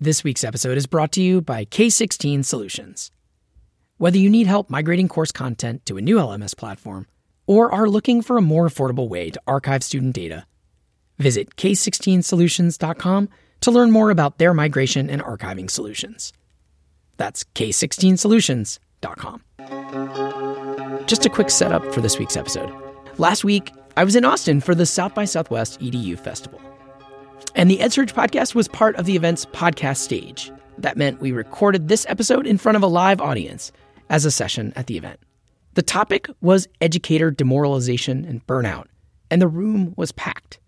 This week's episode is brought to you by K16 Solutions. Whether you need help migrating course content to a new LMS platform or are looking for a more affordable way to archive student data, visit K16Solutions.com to learn more about their migration and archiving solutions. That's K16Solutions.com. Just a quick setup for this week's episode. Last week, I was in Austin for the South by Southwest EDU Festival. And the EdSurge podcast was part of the event's podcast stage. That meant we recorded this episode in front of a live audience as a session at the event. The topic was educator demoralization and burnout, and the room was packed.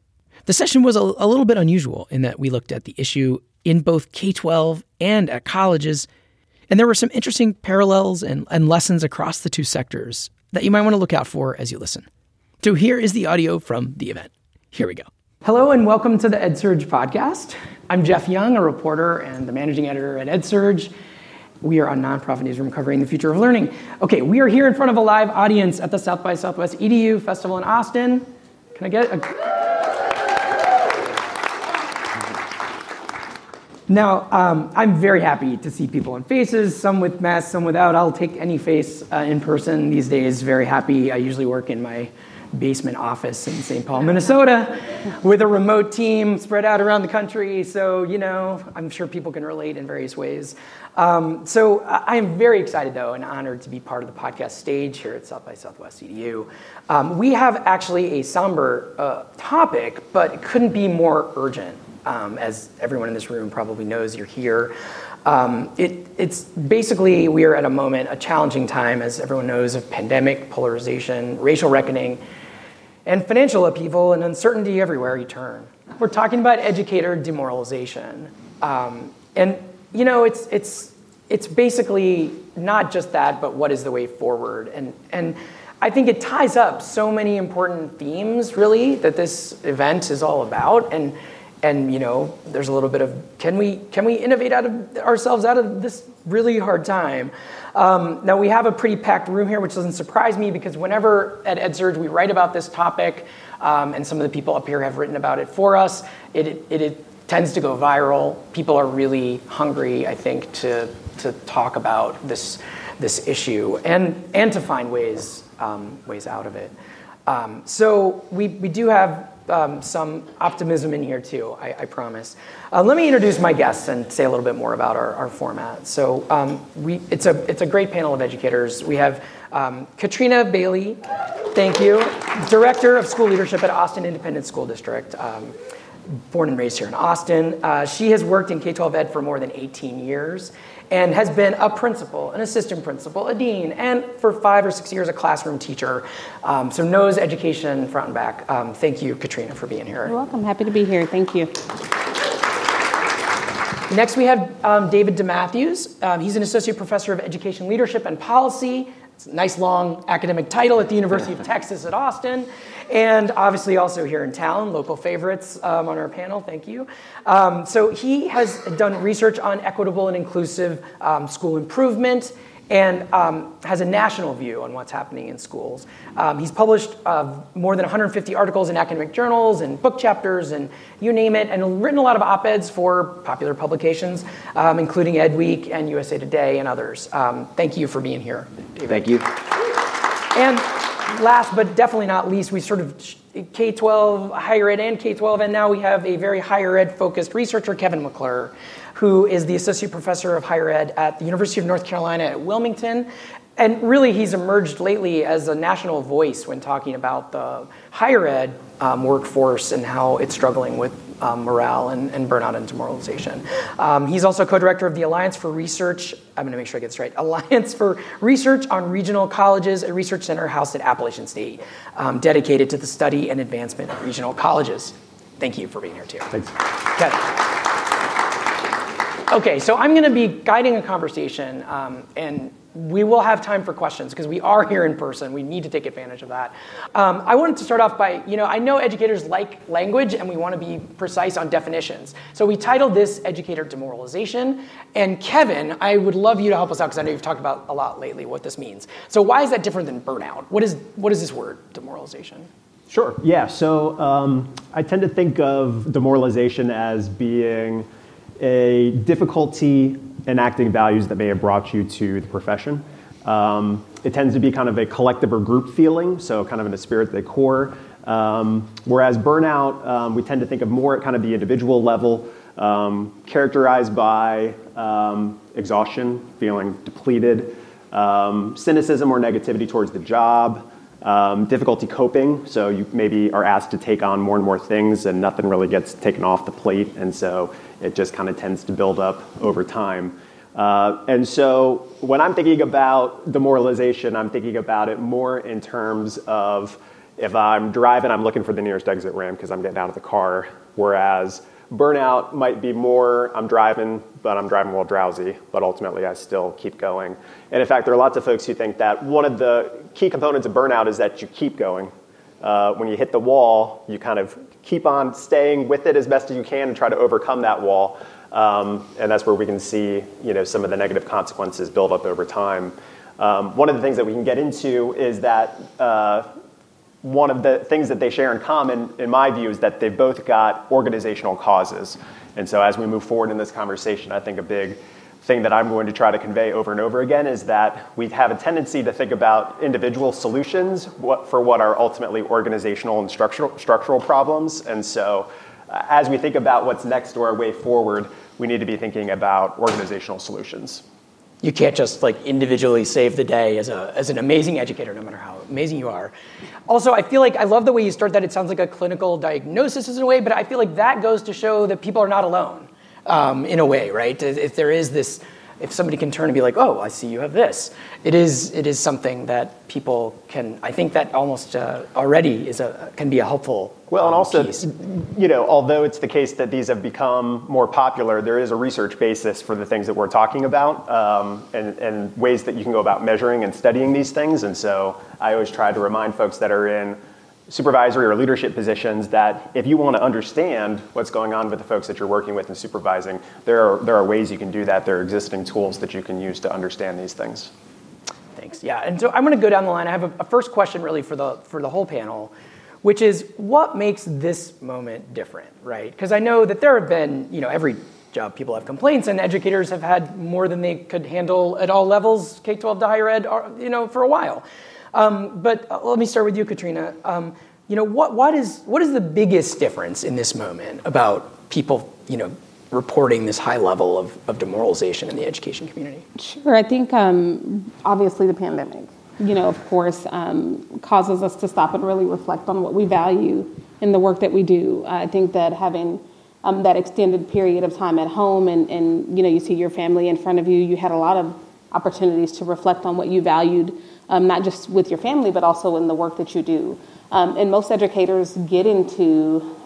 The session was a little bit unusual in that we looked at the issue in both K-12 and at colleges, and there were some interesting parallels and lessons across the two sectors that you might want to look out for as you listen. So here is the audio from the event. Here we go. Hello and welcome to the EdSurge podcast. I'm Jeff Young, a reporter and the managing editor at EdSurge. We are a nonprofit newsroom covering the future of learning. Okay, we are here in front of a live audience at the South by Southwest EDU Festival in Austin. Can I get a... Now, I'm very happy to see people in faces, some with masks, some without. I'll take any face in person these days. Very happy. I usually work in my basement office in St. Paul, Minnesota, with a remote team spread out around the country. So, you know, I'm sure people can relate in various ways. So I am very excited, though, and honored to be part of the podcast stage here at South by Southwest EDU. We have actually a somber topic, but it couldn't be more urgent. As everyone in this room probably knows, you're here. It's basically, we are at a moment, a challenging time, as everyone knows, of pandemic, polarization, racial reckoning, and financial upheaval and uncertainty everywhere you turn. We're talking about educator demoralization. And, you know, it's basically not just that, but what is the way forward? And I think it ties up so many important themes, really, that this event is all about. And you know, there's a little bit of can we innovate out of ourselves out of this really hard time? Now we have a pretty packed room here, which doesn't surprise me because whenever at EdSurge we write about this topic, and some of the people up here have written about it for us, it tends to go viral. People are really hungry, I think, to talk about this issue and to find ways out of it. So we do have. Some optimism in here too, I promise. Let me introduce my guests and say a little bit more about our format. So it's a great panel of educators. We have Katrina Bailey, thank you, Director of School Leadership at Austin Independent School District, born and raised here in Austin. She has worked in K-12 Ed for more than 18 years and has been a principal, an assistant principal, a dean, and for 5 or 6 years a classroom teacher. So knows education front and back. Thank you, Katrina, for being here. You're welcome. Happy to be here. Thank you. Next, we have David DeMatthews. He's an associate professor of education leadership and policy. It's a nice long academic title at the University of Texas at Austin. And obviously also here in town, local favorites on our panel, thank you. So he has done research on equitable and inclusive school improvement and has a national view on what's happening in schools. He's published more than 150 articles in academic journals and book chapters and you name it, and written a lot of op-eds for popular publications, including Ed Week and USA Today and others. Thank you for being here, David. Thank you. And last but definitely not least, we sort of K-12, higher ed and K-12, and now we have a very higher ed focused researcher, Kevin McClure, who is the associate professor of higher ed at the University of North Carolina at Wilmington. And really, he's emerged lately as a national voice when talking about the higher ed workforce and how it's struggling with morale and burnout and demoralization. He's also co-director of the Alliance for Research, I'm going to make sure I get this right, Alliance for Research on Regional Colleges, a research center housed at Appalachian State, dedicated to the study and advancement of regional colleges. Thank you for being here, too. Thanks. Okay, so I'm going to be guiding a conversation, and we will have time for questions because we are here in person. We need to take advantage of that. I wanted to start off by, you know, I know educators like language and we want to be precise on definitions. So we titled this Educator Demoralization. And Kevin, I would love you to help us out because I know you've talked about a lot lately what this means. So why is that different than burnout? What is this word, demoralization? Sure, yeah. So I tend to think of demoralization as being a difficulty enacting values that may have brought you to the profession. It tends to be kind of a collective or group feeling, so kind of in the spirit of the core. Whereas burnout, we tend to think of more at kind of the individual level, characterized by exhaustion, feeling depleted, cynicism or negativity towards the job, difficulty coping, so you maybe are asked to take on more and more things and nothing really gets taken off the plate, and so it just kind of tends to build up over time. And so when I'm thinking about demoralization, I'm thinking about it more in terms of if I'm driving, I'm looking for the nearest exit ramp because I'm getting out of the car, whereas burnout might be more, I'm driving, but I'm driving while drowsy, but ultimately I still keep going. And in fact, there are lots of folks who think that one of the key components of burnout is that you keep going. When you hit the wall, you kind of keep on staying with it as best as you can and try to overcome that wall. And that's where we can see, you know, some of the negative consequences build up over time. One of the things that we can get into is that one of the things that they share in common, in my view, is that they've both got organizational causes. And so as we move forward in this conversation, I think a big thing that I'm going to try to convey over and over again is that we have a tendency to think about individual solutions for what are ultimately organizational and structural problems. And so as we think about what's next or our way forward, we need to be thinking about organizational solutions. You can't just like individually save the day as an amazing educator, no matter how amazing you are. Also, I feel like I love the way you start that. It sounds like a clinical diagnosis in a way, but I feel like that goes to show that people are not alone in a way, right? If there is this, if somebody can turn and be like, oh, I see you have this, it is something that people can, I think that almost already is can be a helpful Well, and also, piece. You know, although it's the case that these have become more popular, there is a research basis for the things that we're talking about and ways that you can go about measuring and studying these things. And so I always try to remind folks that are in supervisory or leadership positions that if you want to understand what's going on with the folks that you're working with and supervising, there are ways you can do that. There are existing tools that you can use to understand these things. Thanks. Yeah, and so I'm going to go down the line. I have a first question really for the whole panel, which is what makes this moment different, right? Because I know that there have been, you know, every job people have complaints and educators have had more than they could handle at all levels, K-12 to higher ed, you know, for a while. But let me start with you, Katrina. You know, what is the biggest difference in this moment about people, you know, reporting this high level of demoralization in the education community? Sure, I think obviously the pandemic, you know, of course, causes us to stop and really reflect on what we value in the work that we do. I think that having that extended period of time at home and you know, you see your family in front of you, you had a lot of opportunities to reflect on what you valued. Not just with your family, but also in the work that you do. And most educators get into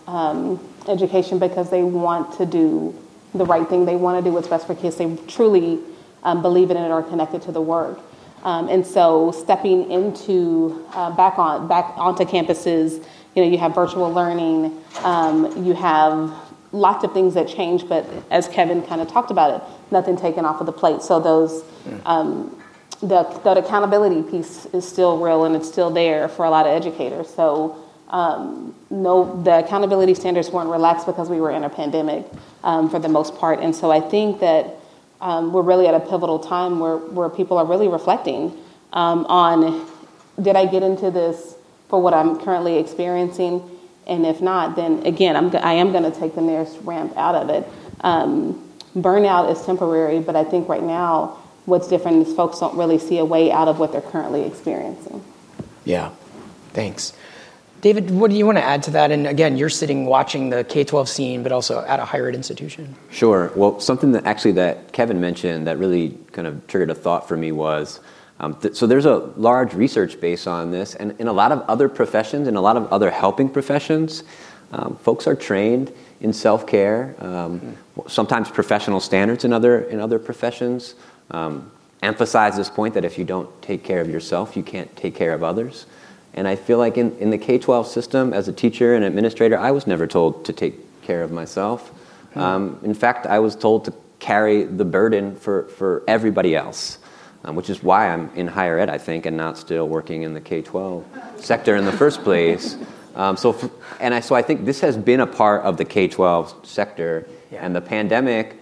education because they want to do the right thing. They want to do what's best for kids. They truly believe in it or are connected to the work. And so stepping into back onto campuses, you know, you have virtual learning, you have lots of things that change, but as Kevin kind of talked about it, nothing taken off of the plate. So those... The accountability piece is still real and it's still there for a lot of educators. So no, the accountability standards weren't relaxed because we were in a pandemic for the most part. And so I think that we're really at a pivotal time where people are really reflecting on, did I get into this for what I'm currently experiencing? And if not, then again, I am going to take the nearest ramp out of it. Burnout is temporary, but I think right now, what's different is folks don't really see a way out of what they're currently experiencing. Yeah, thanks. David, what do you want to add to that? And again, you're sitting watching the K-12 scene, but also at a higher ed institution. Sure. Well, something that actually that Kevin mentioned that really kind of triggered a thought for me was, so there's a large research base on this, and in a lot of other professions, in a lot of other helping professions, folks are trained in self-care, sometimes professional standards in other professions. Emphasize this point that if you don't take care of yourself, you can't take care of others. And I feel like in the K-12 system, as a teacher and administrator, I was never told to take care of myself. In fact, I was told to carry the burden for everybody else, which is why I'm in higher ed, I think, and not still working in the K-12 sector in the first place. So I think this has been a part of the K-12 sector, and the pandemic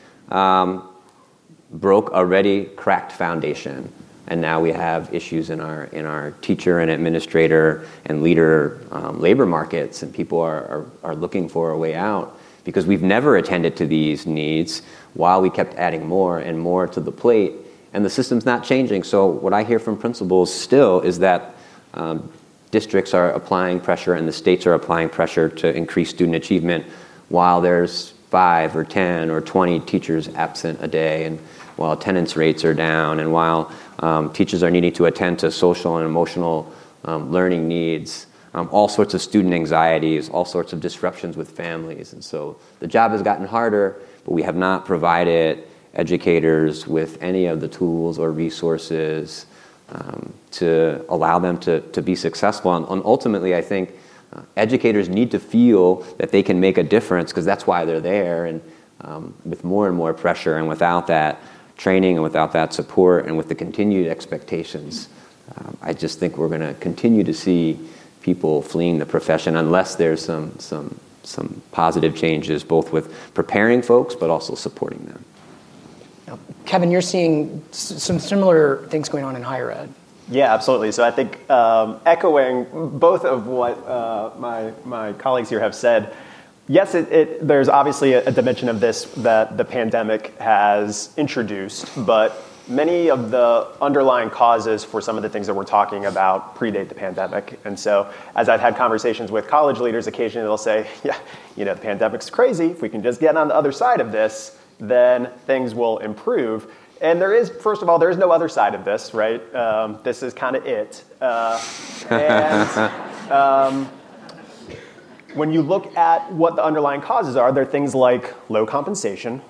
broke a already cracked foundation, and now we have issues in our teacher and administrator and leader labor markets, and people are looking for a way out because we've never attended to these needs while we kept adding more and more to the plate, and the system's not changing. So what I hear from principals still is that districts are applying pressure and the states are applying pressure to increase student achievement while there's 5 or 10 or 20 teachers absent a day, and while attendance rates are down, and while teachers are needing to attend to social and emotional learning needs, all sorts of student anxieties, all sorts of disruptions with families. And so the job has gotten harder, but we have not provided educators with any of the tools or resources to allow them to be successful. And ultimately, I think educators need to feel that they can make a difference, because that's why they're there. And with more and more pressure, and without that training, and without that support, and with the continued expectations, I just think we're going to continue to see people fleeing the profession unless there's some positive changes, both with preparing folks but also supporting them. Now, Kevin, you're seeing some similar things going on in higher ed. Yeah, absolutely. So I think echoing both of what my colleagues here have said, yes, there's obviously a dimension of this that the pandemic has introduced, but many of the underlying causes for some of the things that we're talking about predate the pandemic. And so as I've had conversations with college leaders, occasionally they'll say, yeah, the pandemic's crazy. If we can just get on the other side of this, then things will improve. And there is, first of all, there is no other side of this, right? This is kind of it. When you look at what the underlying causes are, there are things like low compensation,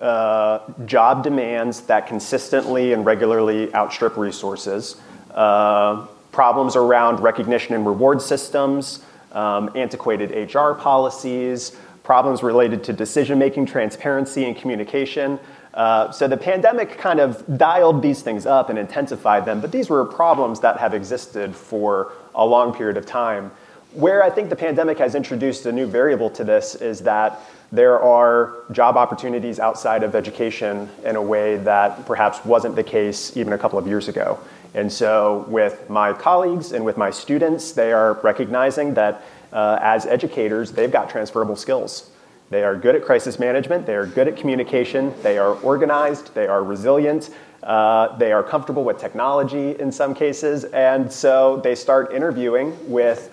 job demands that consistently and regularly outstrip resources, problems around recognition and reward systems, antiquated HR policies, problems related to decision-making, transparency, and communication. So the pandemic kind of dialed these things up and intensified them, but these were problems that have existed for a long period of time. Where I think the pandemic has introduced a new variable to this is that there are job opportunities outside of education in a way that perhaps wasn't the case even a couple of years ago. And so with my colleagues and with my students, they are recognizing that as educators, they've got transferable skills. They are good at crisis management, they are good at communication, they are organized, they are resilient, they are comfortable with technology in some cases, and so they start interviewing with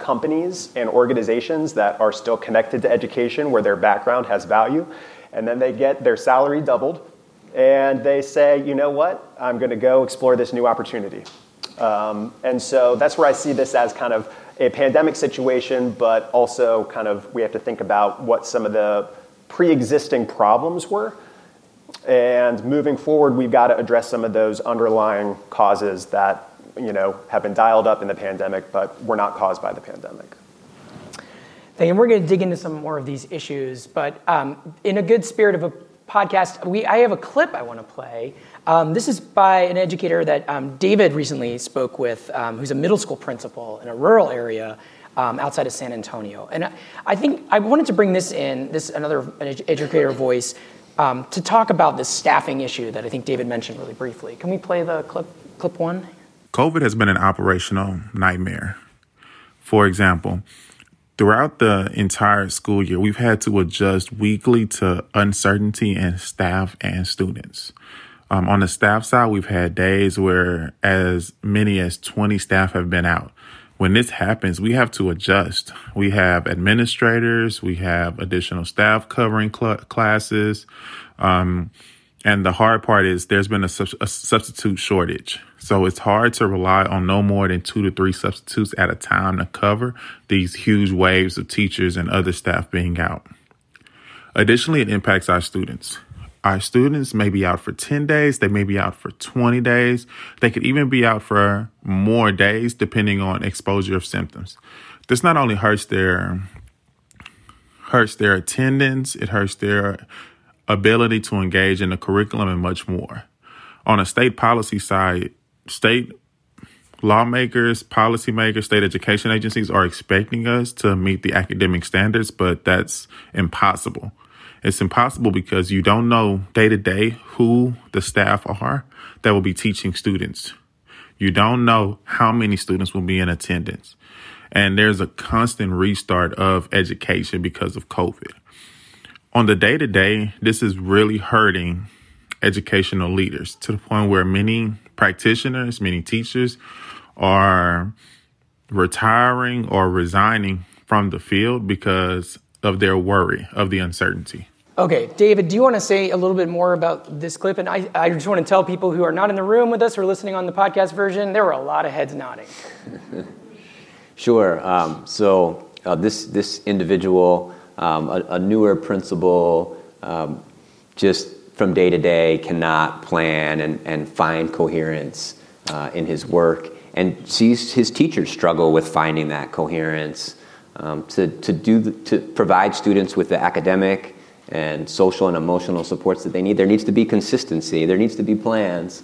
companies and organizations that are still connected to education where their background has value, and then they get their salary doubled, and they say, you know what, I'm going to go explore this new opportunity. And so that's where I see this as kind of a pandemic situation, but also kind of we have to think about what some of the pre-existing problems were. And moving forward, we've got to address some of those underlying causes that, have been dialed up in the pandemic, but were not caused by the pandemic. And we're going to dig into some more of these issues, but in a good spirit of a podcast, I have a clip I want to play. This is by an educator that David recently spoke with, who's a middle school principal in a rural area outside of San Antonio. And I think I wanted to bring this in, another educator voice, to talk about this staffing issue that I think David mentioned really briefly. Can we play the clip one? COVID has been an operational nightmare. For example, throughout the entire school year, we've had to adjust weekly to uncertainty in staff and students. On the staff side, we've had days where as many as 20 staff have been out. When this happens, we have to adjust. We have administrators, we have additional staff covering classes. And the hard part is there's been a substitute shortage. So it's hard to rely on no more than 2 to 3 substitutes at a time to cover these huge waves of teachers and other staff being out. Additionally, it impacts our students. Our students may be out for 10 days. They may be out for 20 days. They could even be out for more days depending on exposure of symptoms. This not only hurts their attendance, it hurts their ability to engage in the curriculum and much more. On a state policy side, state lawmakers, policymakers, state education agencies are expecting us to meet the academic standards, but that's impossible. It's impossible because you don't know day to day who the staff are that will be teaching students. You don't know how many students will be in attendance. And there's a constant restart of education because of COVID. On the day to day, this is really hurting educational leaders to the point where many practitioners, many teachers are retiring or resigning from the field because of their worry of the uncertainty. Okay, David, do you want to say a little bit more about this clip? And I just want to tell people who are not in the room with us or listening on the podcast version, there were a lot of heads nodding. Sure. This individual, a newer principal, just from day to day cannot plan and find coherence in his work, and sees his teachers struggle with finding that coherence to provide students with the academic and social and emotional supports that they need. There needs to be consistency. There needs to be plans.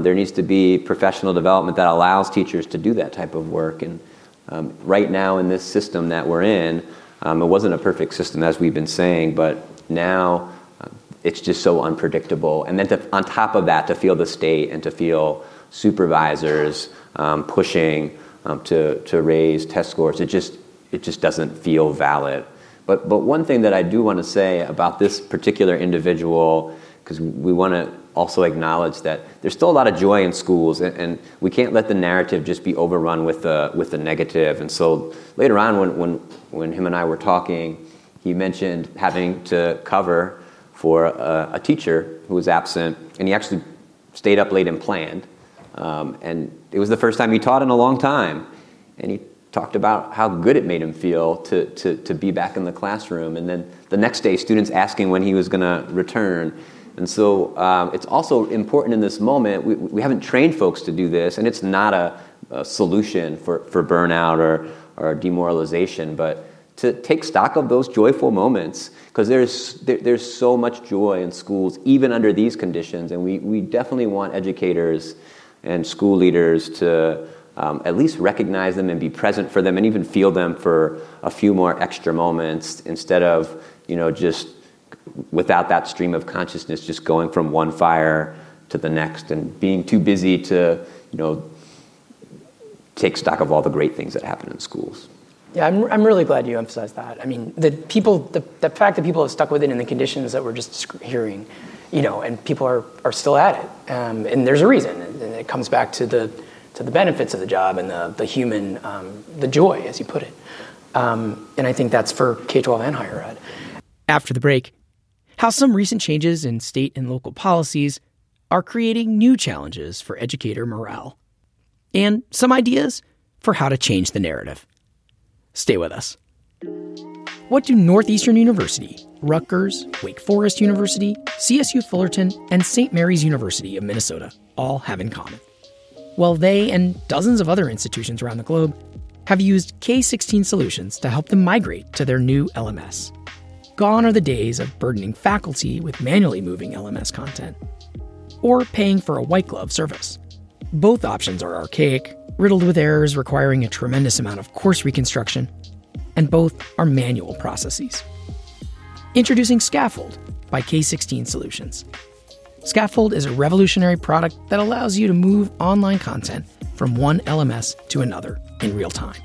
There needs to be professional development that allows teachers to do that type of work. And right now in this system that we're in, it wasn't a perfect system, as we've been saying, but now it's just so unpredictable. And then on top of that, to feel the state and to feel supervisors pushing to raise test scores, it just doesn't feel valid. But one thing that I do want to say about this particular individual, because we want to also acknowledge that there's still a lot of joy in schools, and we can't let the narrative just be overrun with the negative. And so later on, when him and I were talking, he mentioned having to cover for a teacher who was absent, and he actually stayed up late and planned. And it was the first time he taught in a long time, and he talked about how good it made him feel to be back in the classroom. And then the next day, students asking when he was going to return. And so it's also important in this moment, we haven't trained folks to do this, and it's not a solution for burnout or demoralization, but to take stock of those joyful moments, because there's so much joy in schools, even under these conditions, and we definitely want educators and school leaders to at least recognize them and be present for them and even feel them for a few more extra moments instead of, just without that stream of consciousness, just going from one fire to the next and being too busy to, take stock of all the great things that happen in schools. Yeah, I'm really glad you emphasized that. I mean, the fact that people have stuck with it in the conditions that we're just hearing, and people are still at it. And there's a reason. And it comes back to the benefits of the job and the human, the joy, as you put it. And I think that's for K-12 and higher ed. After the break, how some recent changes in state and local policies are creating new challenges for educator morale, and some ideas for how to change the narrative. Stay with us. What do Northeastern University, Rutgers, Wake Forest University, CSU Fullerton, and St. Mary's University of Minnesota all have in common? Well, they and dozens of other institutions around the globe have used K16 Solutions to help them migrate to their new LMS. Gone are the days of burdening faculty with manually moving LMS content or paying for a white glove service. Both options are archaic, riddled with errors requiring a tremendous amount of course reconstruction, and both are manual processes. Introducing Scaffold by K16 Solutions. Scaffold is a revolutionary product that allows you to move online content from one LMS to another in real time,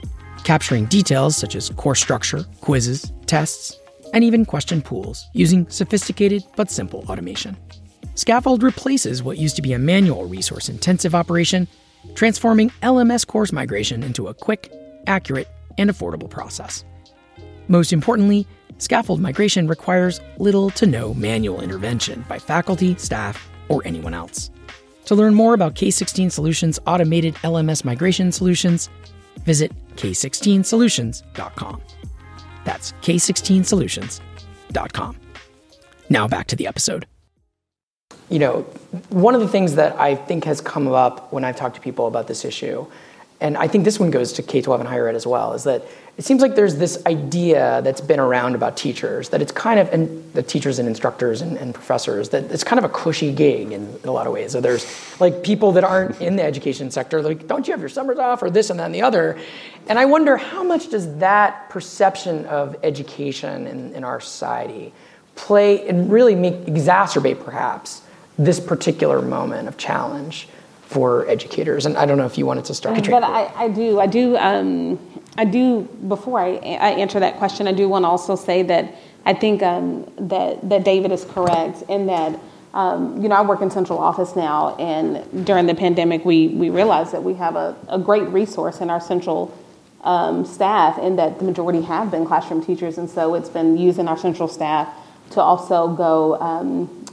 capturing details such as course structure, quizzes, tests, and even question pools using sophisticated but simple automation. Scaffold replaces what used to be a manual resource-intensive operation, transforming LMS course migration into a quick, accurate, and affordable process. Most importantly, Scaffold migration requires little to no manual intervention by faculty, staff, or anyone else. To learn more about K16 Solutions' automated LMS migration solutions, visit k16solutions.com. That's k16solutions.com. Now back to the episode. One of the things that I think has come up when I've talked to people about this issue, and I think this one goes to K-12 and higher ed as well, is that it seems like there's this idea that's been around about teachers, that it's kind of, and the teachers and instructors and professors, that it's kind of a cushy gig in a lot of ways. So there's people that aren't in the education sector, don't you have your summers off or this and that and the other? And I wonder how much does that perception of education in our society play and really exacerbate perhaps this particular moment of challenge for educators? And I don't know if you wanted to start, Katrina. But I do, before I answer that question, I do want to also say that I think that David is correct in that, I work in central office now, and during the pandemic, we realized that we have a great resource in our central staff, and that the majority have been classroom teachers, and so it's been using our central staff to also go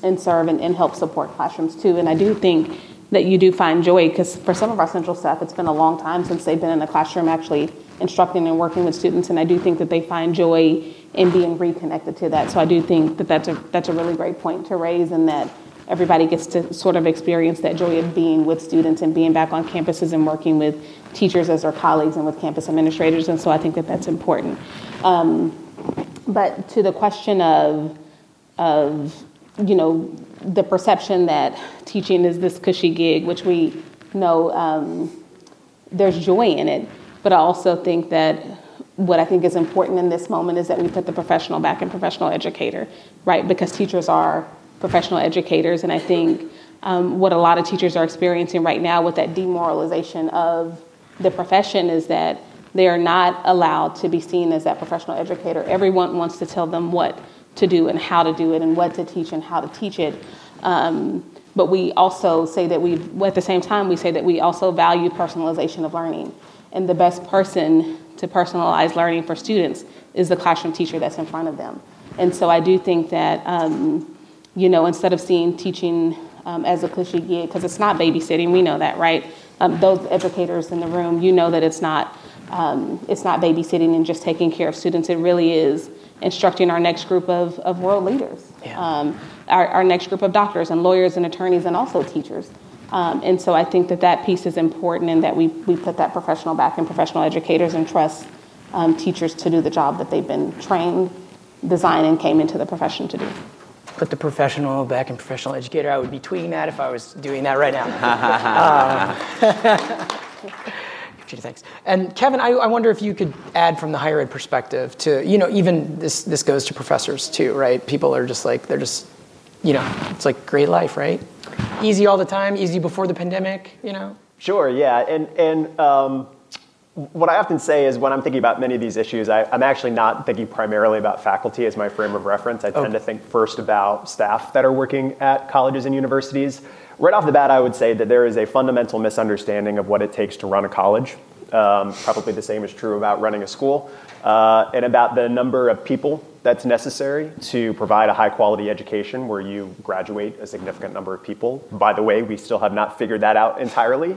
and serve and help support classrooms too. And I do think that you do find joy, because for some of our central staff, it's been a long time since they've been in the classroom actually instructing and working with students, and I do think that they find joy in being reconnected to that. So I do think that that's a really great point to raise, and that everybody gets to sort of experience that joy of being with students and being back on campuses and working with teachers as their colleagues and with campus administrators. And so I think that that's important. But to the question of the perception that teaching is this cushy gig, which we know there's joy in it, but I also think that what I think is important in this moment is that we put the professional back in professional educator, right? Because teachers are professional educators, and I think what a lot of teachers are experiencing right now with that demoralization of the profession is that they are not allowed to be seen as that professional educator. Everyone wants to tell them what to do and how to do it and what to teach and how to teach it. But we also say that we also value personalization of learning. And the best person to personalize learning for students is the classroom teacher that's in front of them. And so I do think that, instead of seeing teaching as a cliche gig, because it's not babysitting, we know that, right? Those educators in the room, you know that it's not babysitting and just taking care of students. It really is instructing our next group of world leaders, yeah. Our next group of doctors and lawyers and attorneys and also teachers. And so I think that piece is important, and that we put that professional back in professional educators and trust teachers to do the job that they've been trained, designed, and came into the profession to do. Put the professional back in professional educator. I would be tweeting that if I was doing that right now. Thanks. And Kevin, I wonder if you could add from the higher ed perspective to, even this goes to professors too, right? People are just like, they're just, it's like great life, right? Easy all the time, easy before the pandemic, Sure, yeah. And what I often say is when I'm thinking about many of these issues, I'm actually not thinking primarily about faculty as my frame of reference. I tend to think first about staff that are working at colleges and universities. Right off the bat, I would say that there is a fundamental misunderstanding of what it takes to run a college. Probably the same is true about running a school, and about the number of people that's necessary to provide a high-quality education where you graduate a significant number of people. By the way, we still have not figured that out entirely.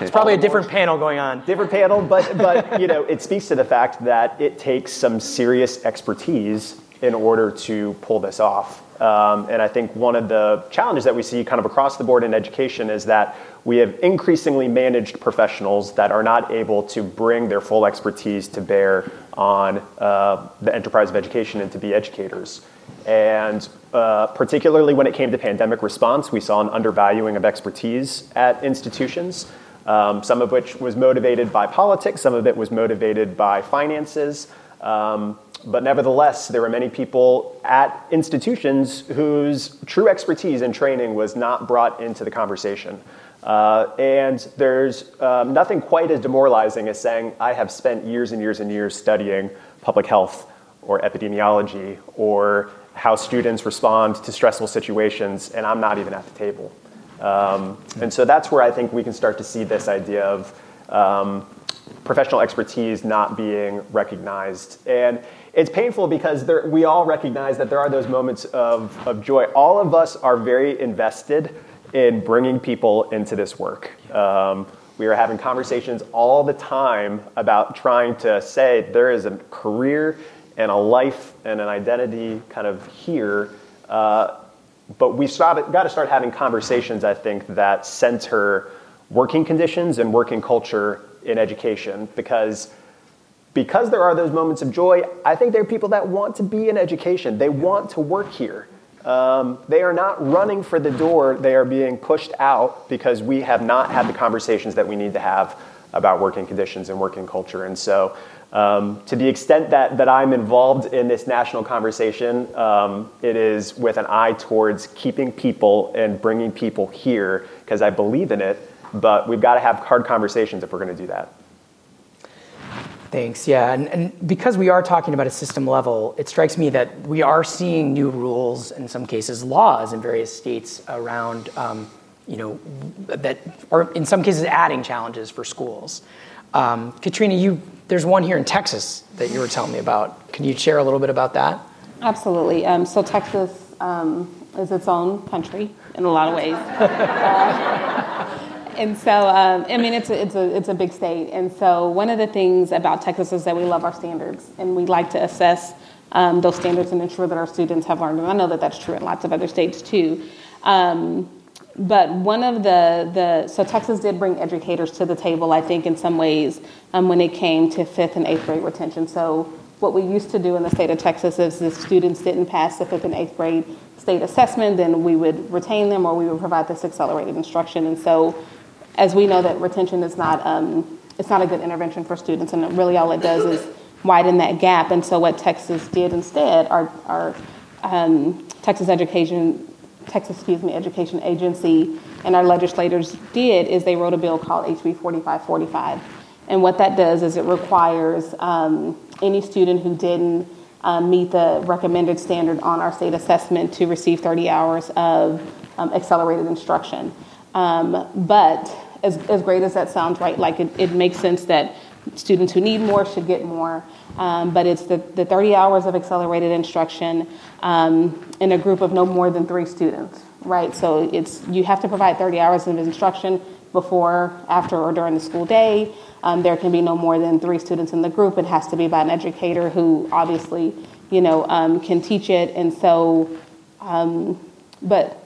It's probably a different panel going on. Different panel, but it speaks to the fact that it takes some serious expertise in order to pull this off. And I think one of the challenges that we see kind of across the board in education is that we have increasingly managed professionals that are not able to bring their full expertise to bear on the enterprise of education and to be educators. And particularly when it came to pandemic response, we saw an undervaluing of expertise at institutions, some of which was motivated by politics, some of it was motivated by finances. But nevertheless, there were many people at institutions whose true expertise and training was not brought into the conversation. And there's nothing quite as demoralizing as saying, I have spent years and years and years studying public health or epidemiology or how students respond to stressful situations, and I'm not even at the table. And so that's where I think we can start to see this idea of professional expertise not being recognized. And it's painful because we all recognize that there are those moments of joy. All of us are very invested in bringing people into this work. We are having conversations all the time about trying to say there is a career and a life and an identity kind of here. But we've got to start having conversations, I think, that center working conditions and working culture in education, because there are those moments of joy. I think there are people that want to be in education. They want to work here. They are not running for the door. They are being pushed out because we have not had the conversations that we need to have about working conditions and working culture. And so To the extent that I'm involved in this national conversation, it is with an eye towards keeping people and bringing people here, because I believe in it, but we've got to have hard conversations if we're going to do that. Thanks, yeah, and because we are talking about a system level, it strikes me that we are seeing new rules, in some cases laws, in various states around, that are in some cases adding challenges for schools. Katrina, there's one here in Texas that you were telling me about. Can you share a little bit about that? Absolutely, so Texas is its own country in a lot of ways. And so, it's a big state. And so one of the things about Texas is that we love our standards, and we like to assess those standards and ensure that our students have learned. And I know that that's true in lots of other states too. But one of so Texas did bring educators to the table, I think, in some ways when it came to 5th and 8th grade retention. So what we used to do in the state of Texas is if students didn't pass the 5th and 8th grade state assessment, then we would retain them or we would provide this accelerated instruction. And so, as we know that retention is not it's not a good intervention for students, and really all it does is widen that gap. And so what Texas did instead, our Texas Education Agency and our legislators did, is they wrote a bill called HB 4545. And what that does is it requires any student who didn't meet the recommended standard on our state assessment to receive 30 hours of accelerated instruction. But as great as that sounds, right, like it makes sense that students who need more should get more, but it's the 30 hours of accelerated instruction in a group of no more than 3 students, right? So you have to provide 30 hours of instruction before, after, or during the school day. There can be no more than 3 students in the group. It has to be by an educator who obviously, can teach it. And so, but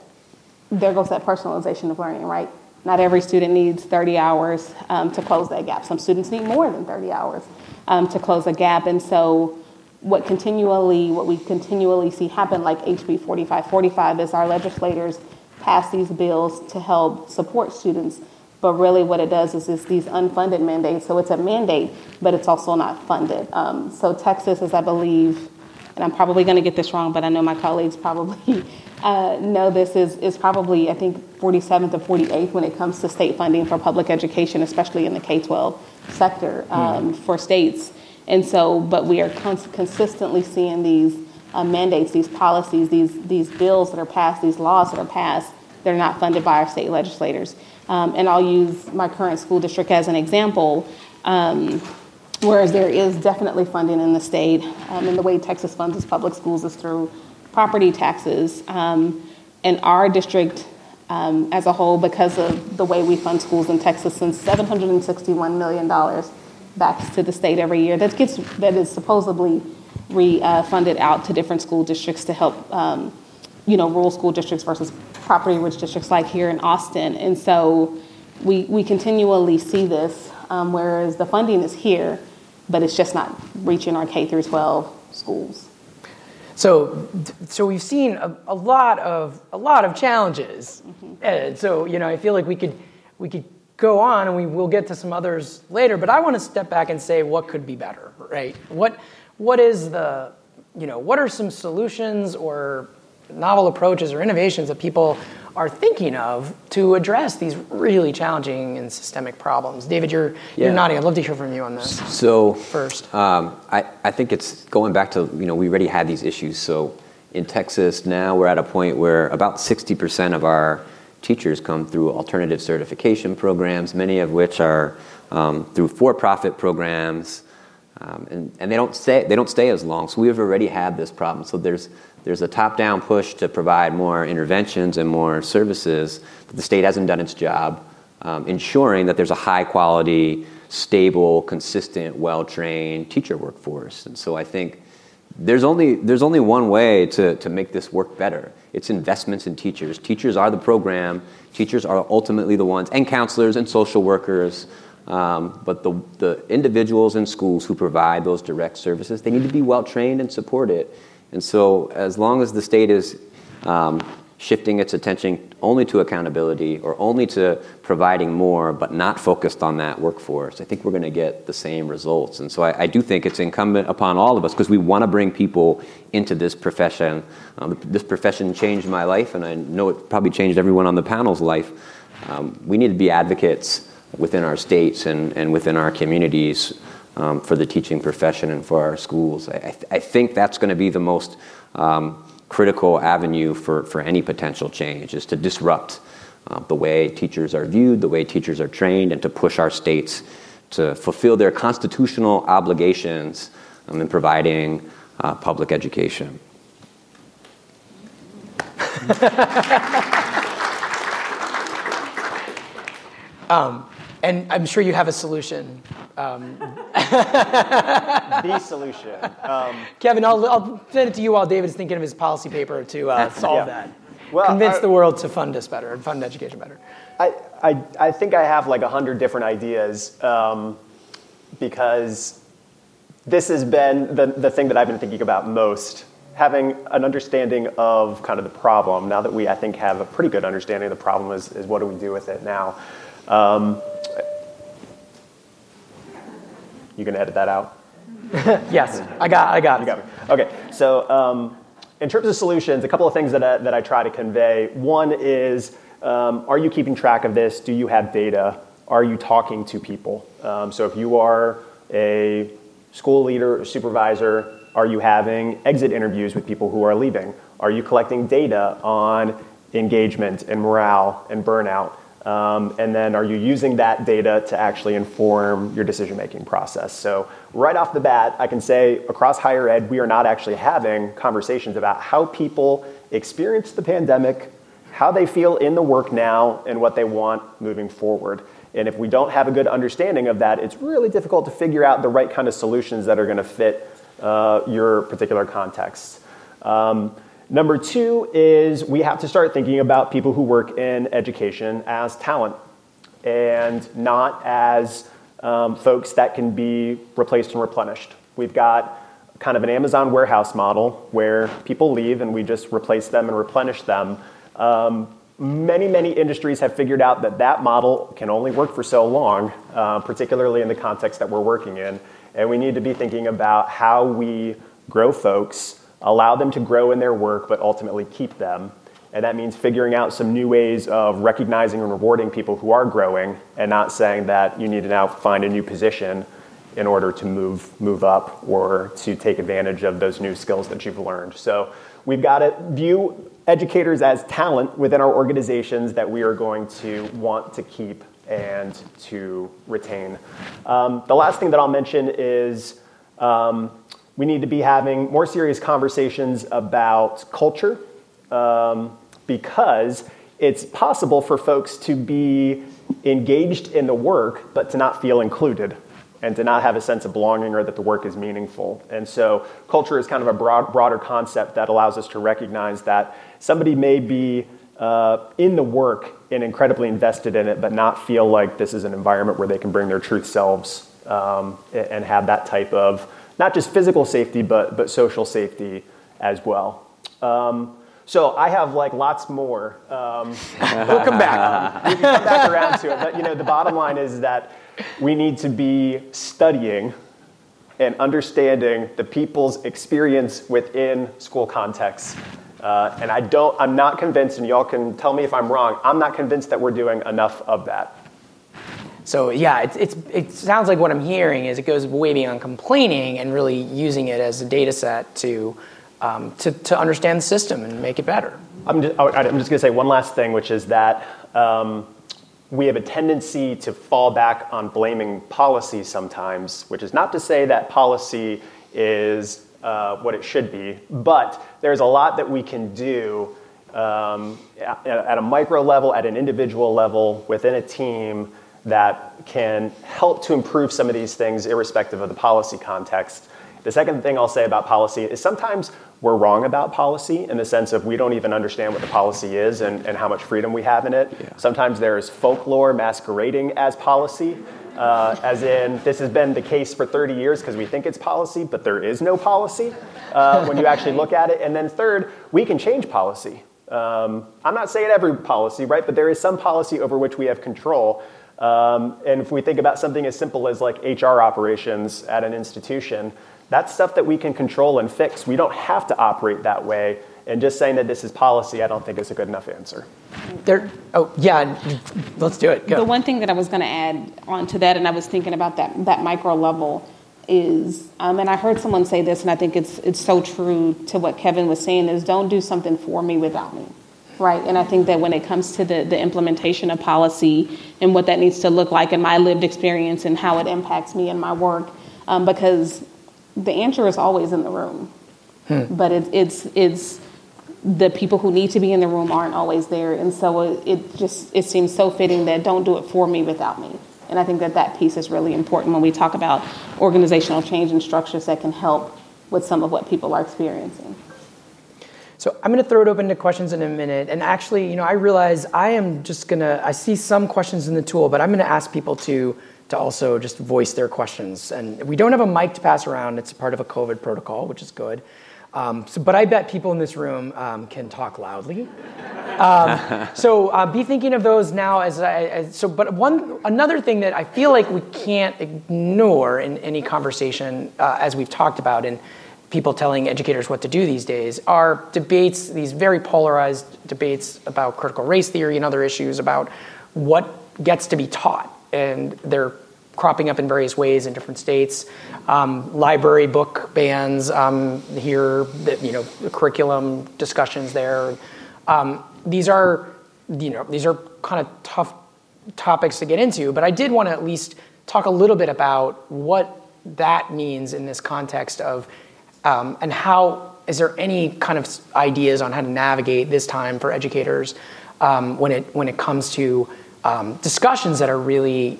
there goes that personalization of learning, right? Not every student needs 30 hours to close that gap. Some students need more than 30 hours to close a gap. And so what we continually see happen, like HB 4545, is our legislators pass these bills to help support students. But really what it does is it's these unfunded mandates. So it's a mandate, but it's also not funded. So Texas is, I believe, and I'm probably going to get this wrong, but I know my colleagues probably know this, is probably, I think, 47th or 48th when it comes to state funding for public education, especially in the K-12 sector for states. And so, but we are consistently seeing these mandates, these policies, these bills that are passed, these laws that are passed, they're not funded by our state legislators. And I'll use my current school district as an example. Whereas there is definitely funding in the state, and the way Texas funds its public schools is through property taxes. And our district as a whole, because of the way we fund schools in Texas, sends $761 million back to the state every year. That is supposedly refunded out to different school districts to help, rural school districts versus property-rich districts like here in Austin. And so we continually see this, whereas the funding is here, but it's just not reaching our K-12 schools. So we've seen a lot of challenges. Mm-hmm. So I feel like we could go on, and we will get to some others later. But I want to step back and say what could be better, right? What is the what are some solutions or novel approaches or innovations that people are thinking of to address these really challenging and systemic problems? David, you're nodding. I'd love to hear from you on this. So first, I think it's going back to, we already had these issues. So in Texas now we're at a point where about 60% of our teachers come through alternative certification programs, many of which are through for-profit programs, and they don't stay as long. So we've already had this problem. So there's a top-down push to provide more interventions and more services, but the state hasn't done its job ensuring that there's a high-quality, stable, consistent, well-trained teacher workforce. And so I think there's only one way to make this work better. It's investments in teachers. Teachers are the program. Teachers are ultimately the ones, and counselors and social workers. But the individuals in schools who provide those direct services, they need to be well-trained and supported. And so as long as the state is shifting its attention only to accountability or only to providing more, but not focused on that workforce, I think we're going to get the same results. And so I do think it's incumbent upon all of us, because we want to bring people into this profession. This profession changed my life, and I know it probably changed everyone on the panel's life. We need to be advocates within our states and within our communities for the teaching profession and for our schools. I think that's going to be the most critical avenue for any potential change, is to disrupt the way teachers are viewed, the way teachers are trained, and to push our states to fulfill their constitutional obligations in providing public education. And I'm sure you have a solution. The solution. Kevin, I'll send it to you while David's thinking of his policy paper to solve that. Well, convince the world to fund us better and fund education better. I think I have like 100 different ideas because this has been the thing that I've been thinking about most, having an understanding of kind of the problem. Now that we, I think, have a pretty good understanding of the problem is what do we do with it now? You gonna edit that out? Yes, I got it. You got me. Okay, so in terms of solutions, a couple of things that I try to convey. One is, are you keeping track of this? Do you have data? Are you talking to people? So if you are a school leader or supervisor, are you having exit interviews with people who are leaving? Are you collecting data on engagement and morale and burnout? And then are you using that data to actually inform your decision-making process? So right off the bat, I can say across higher ed, we are not actually having conversations about how people experience the pandemic, how they feel in the work now, and what they want moving forward. And if we don't have a good understanding of that, it's really difficult to figure out the right kind of solutions that are going to fit your particular context. Number two is we have to start thinking about people who work in education as talent and not as folks that can be replaced and replenished. We've got kind of an Amazon warehouse model where people leave and we just replace them and replenish them. Many, many industries have figured out that that model can only work for so long, particularly in the context that we're working in. And we need to be thinking about how we grow folks, allow them to grow in their work, but ultimately keep them. And that means figuring out some new ways of recognizing and rewarding people who are growing and not saying that you need to now find a new position in order to move up or to take advantage of those new skills that you've learned. So we've got to view educators as talent within our organizations that we are going to want to keep and to retain. The last thing that I'll mention is we need to be having more serious conversations about culture because it's possible for folks to be engaged in the work but to not feel included and to not have a sense of belonging or that the work is meaningful. And so culture is kind of a broader concept that allows us to recognize that somebody may be in the work and incredibly invested in it but not feel like this is an environment where they can bring their true selves and have that type of not just physical safety, but social safety as well. So I have like lots more. We'll come back. We can come back around to it. But you know, the bottom line is that we need to be studying and understanding the people's experience within school contexts. And I'm not convinced, and y'all can tell me if I'm wrong, I'm not convinced that we're doing enough of that. So yeah, it sounds like what I'm hearing is it goes way beyond complaining and really using it as a data set to understand the system and make it better. I'm just going to say one last thing, which is that we have a tendency to fall back on blaming policy sometimes, which is not to say that policy is what it should be, but there's a lot that we can do at a micro level, at an individual level, within a team, that can help to improve some of these things irrespective of the policy context. The second thing I'll say about policy is sometimes we're wrong about policy in the sense of we don't even understand what the policy is and how much freedom we have in it. Yeah. Sometimes there is folklore masquerading as policy, as in this has been the case for 30 years because we think it's policy, but there is no policy when you actually look at it. And then third, we can change policy. I'm not saying every policy, right? But there is some policy over which we have control. And if we think about something as simple as like HR operations at an institution, that's stuff that we can control and fix. We don't have to operate that way. And just saying that this is policy, I don't think is a good enough answer. Let's do it. Go. The one thing that I was going to add on to that, and I was thinking about that micro level, is, and I heard someone say this, and I think it's so true to what Kevin was saying, is don't do something for me without me, right? And I think that when it comes to the implementation of policy and what that needs to look like in my lived experience and how it impacts me in my work, because the answer is always in the room. But it's the people who need to be in the room aren't always there. And so it seems so fitting that don't do it for me without me. And I think that piece is really important when we talk about organizational change and structures that can help with some of what people are experiencing. So I'm going to throw it open to questions in a minute. And actually, you know, I realize I see some questions in the tool, but I'm going to ask people to also just voice their questions. And we don't have a mic to pass around. It's a part of a COVID protocol, which is good. But I bet people in this room can talk loudly. Be thinking of those now. Another thing that I feel like we can't ignore in any conversation, as we've talked about, and people telling educators what to do these days, are debates. These very polarized debates about critical race theory and other issues about what gets to be taught, and they're cropping up in various ways in different states. Library book bans here, the curriculum discussions there. These are kind of tough topics to get into, but I did want to at least talk a little bit about what that means in this context of, and how, is there any kind of ideas on how to navigate this time for educators when it comes to discussions that are really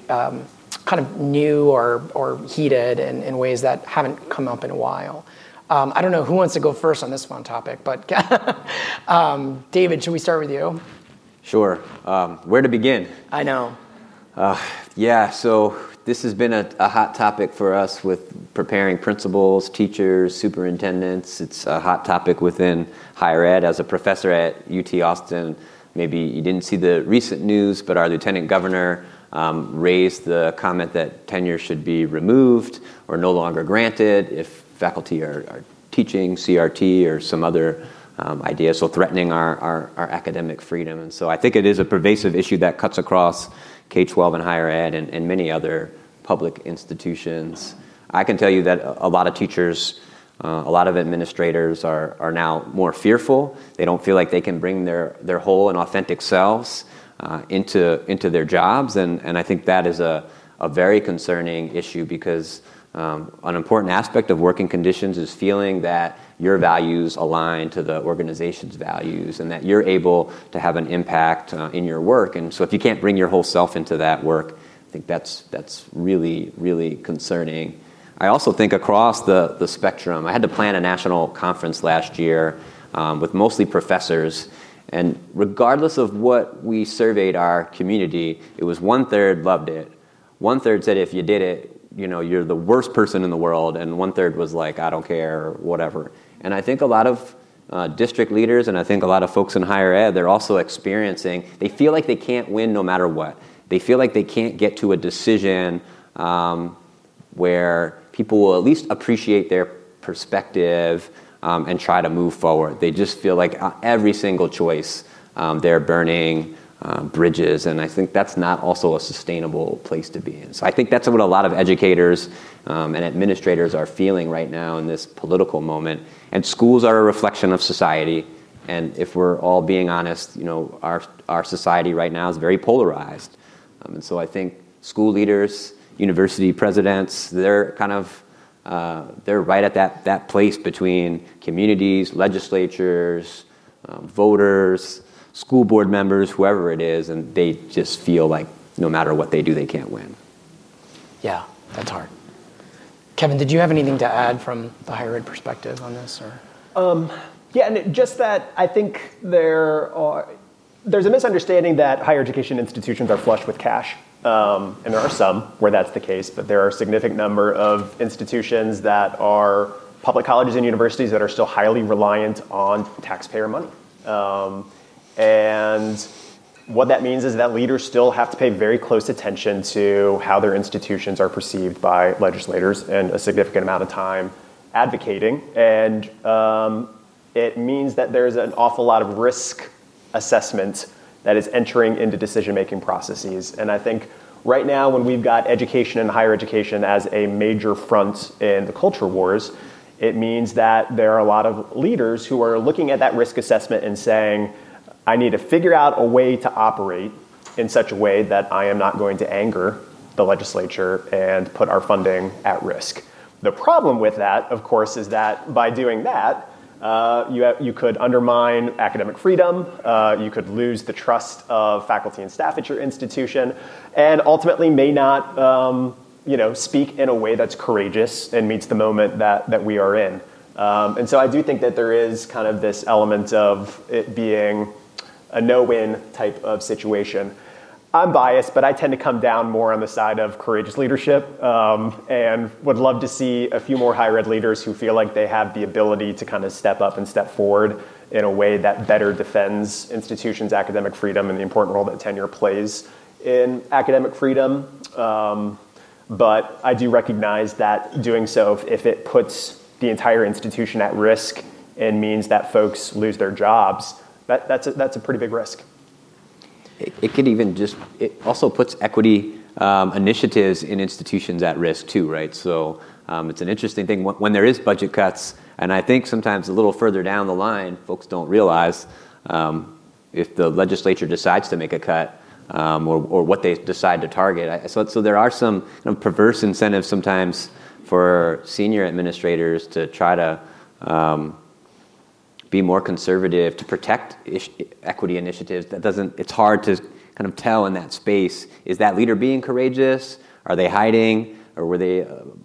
kind of new or heated in ways that haven't come up in a while. I don't know who wants to go first on this fun topic, but David, should we start with you? Sure. Where to begin? I know. So this has been a hot topic for us with preparing principals, teachers, superintendents. It's a hot topic within higher ed. As a professor at UT Austin, maybe you didn't see the recent news, but our lieutenant governor raised the comment that tenure should be removed or no longer granted if faculty are teaching CRT or some other idea, so threatening our academic freedom. And so I think it is a pervasive issue that cuts across K-12 and higher ed and many other public institutions. I can tell you that a lot of teachers, a lot of administrators are now more fearful. They don't feel like they can bring their whole and authentic selves into their jobs, and I think that is a very concerning issue, because an important aspect of working conditions is feeling that your values align to the organization's values and that you're able to have an impact in your work. And so if you can't bring your whole self into that work, I think that's really, really concerning. I also think across the spectrum, I had to plan a national conference last year with mostly professors. And regardless of what we surveyed our community, it was 1/3 loved it. 1/3 said if you did it, you're the worst person in the world. And 1/3 was like, I don't care, or whatever. And I think a lot of district leaders, and I think a lot of folks in higher ed, they're also experiencing, they feel like they can't win no matter what. They feel like they can't get to a decision where people will at least appreciate their perspective and try to move forward. They just feel like every single choice, they're burning bridges, and I think that's not also a sustainable place to be in. So I think that's what a lot of educators and administrators are feeling right now in this political moment. And schools are a reflection of society, and if we're all being honest, our society right now is very polarized. And so I think school leaders, university presidents, they're kind of they're right at that place between communities, legislatures, voters, school board members, whoever it is, and they just feel like no matter what they do, they can't win. Yeah, that's hard. Kevin, did you have anything to add from the higher ed perspective on this? Or? Yeah, and just that I think there's a misunderstanding that higher education institutions are flush with cash. And there are some where that's the case, but there are a significant number of institutions that are public colleges and universities that are still highly reliant on taxpayer money. And what that means is that leaders still have to pay very close attention to how their institutions are perceived by legislators and a significant amount of time advocating. And it means that there's an awful lot of risk assessment that is entering into decision-making processes. And I think right now, when we've got education and higher education as a major front in the culture wars, it means that there are a lot of leaders who are looking at that risk assessment and saying, I need to figure out a way to operate in such a way that I am not going to anger the legislature and put our funding at risk. The problem with that, of course, is that by doing that, you could undermine academic freedom, you could lose the trust of faculty and staff at your institution, and ultimately may not speak in a way that's courageous and meets the moment that we are in. And so I do think that there is kind of this element of it being a no-win type of situation. I'm biased, but I tend to come down more on the side of courageous leadership, and would love to see a few more higher ed leaders who feel like they have the ability to kind of step up and step forward in a way that better defends institutions' academic freedom and the important role that tenure plays in academic freedom. But I do recognize that doing so, if it puts the entire institution at risk and means that folks lose their jobs, that's a pretty big risk. It could even just, it also puts equity initiatives in institutions at risk too, right? So it's an interesting thing when there is budget cuts, and I think sometimes a little further down the line, folks don't realize if the legislature decides to make a cut or what they decide to target. So there are some kind of perverse incentives sometimes for senior administrators to try to be more conservative to protect equity initiatives. It's hard to kind of tell in that space. Is that leader being courageous? Are they hiding? Or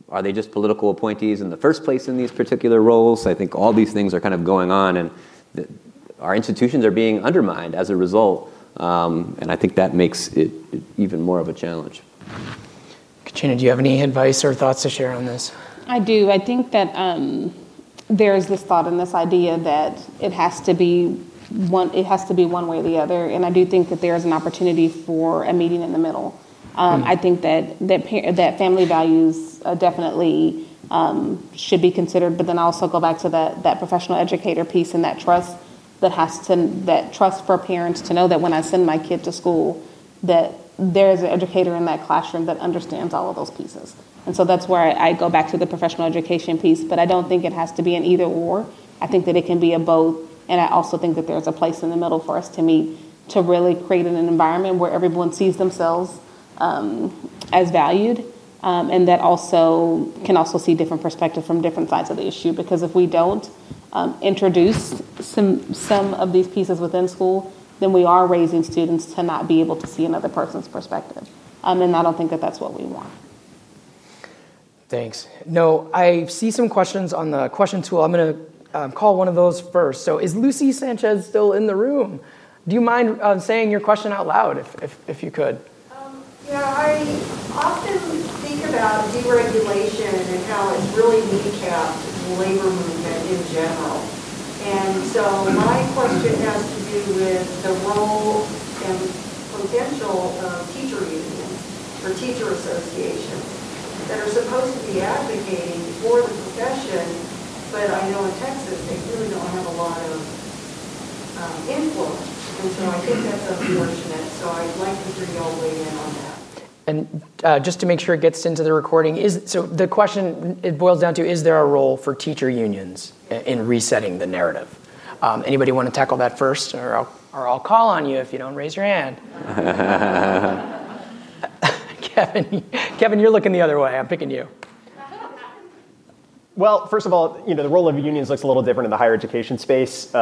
are they just political appointees in the first place in these particular roles? I think all these things are kind of going on, and our institutions are being undermined as a result. And I think that makes it even more of a challenge. Katrina, do you have any advice or thoughts to share on this? I do. I think that there's this thought and this idea that it has to be one way or the other, and I do think that there is an opportunity for a meeting in the middle. I think that family values definitely should be considered, but then I also go back to that professional educator piece and that trust that trust for parents to know that when I send my kid to school, that there is an educator in that classroom that understands all of those pieces. And so that's where I go back to the professional education piece, but I don't think it has to be an either or. I think that it can be a both, and I also think that there's a place in the middle for us to meet to really create an environment where everyone sees themselves as valued, and that also can also see different perspectives from different sides of the issue, because if we don't introduce some of these pieces within school, then we are raising students to not be able to see another person's perspective, and I don't think that that's what we want. Thanks. No, I see some questions on the question tool. I'm going to call one of those first. So is Lucy Sanchez still in the room? Do you mind saying your question out loud if you could? I often think about deregulation and how it's really handicapped the labor movement in general. And so my question has to do with the role and potential of teacher unions or teacher associations that are supposed to be advocating for the profession, but I know in Texas they really don't have a lot of influence, and so I think that's unfortunate, so I'd like to hear y'all weigh in on that. And just to make sure it gets into the recording, so the question, it boils down to, is there a role for teacher unions in resetting the narrative? Anybody want to tackle that first, or I'll call on you if you don't raise your hand. Kevin, you're looking the other way. I'm picking you. Well, first of all, the role of unions looks a little different in the higher education space.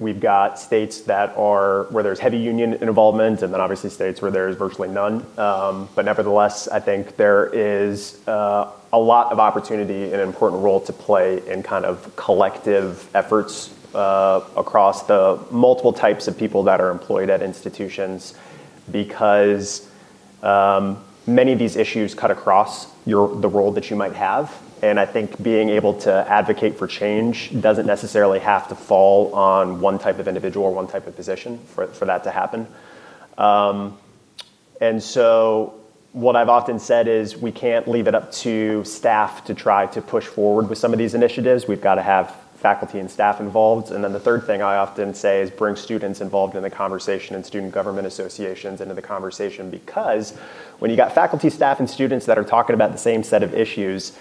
We've got states where there's heavy union involvement, and then obviously states where there's virtually none. But nevertheless, I think there is a lot of opportunity and an important role to play in kind of collective efforts across the multiple types of people that are employed at institutions, because many of these issues cut across the role that you might have, And I think being able to advocate for change doesn't necessarily have to fall on one type of individual or one type of position for that to happen. And so what I've often said is we can't leave it up to staff to try to push forward with some of these initiatives. We've got to have faculty and staff involved. And then the third thing I often say is bring students involved in the conversation and student government associations into the conversation, because when you got faculty, staff, and students that are talking about the same set of issues,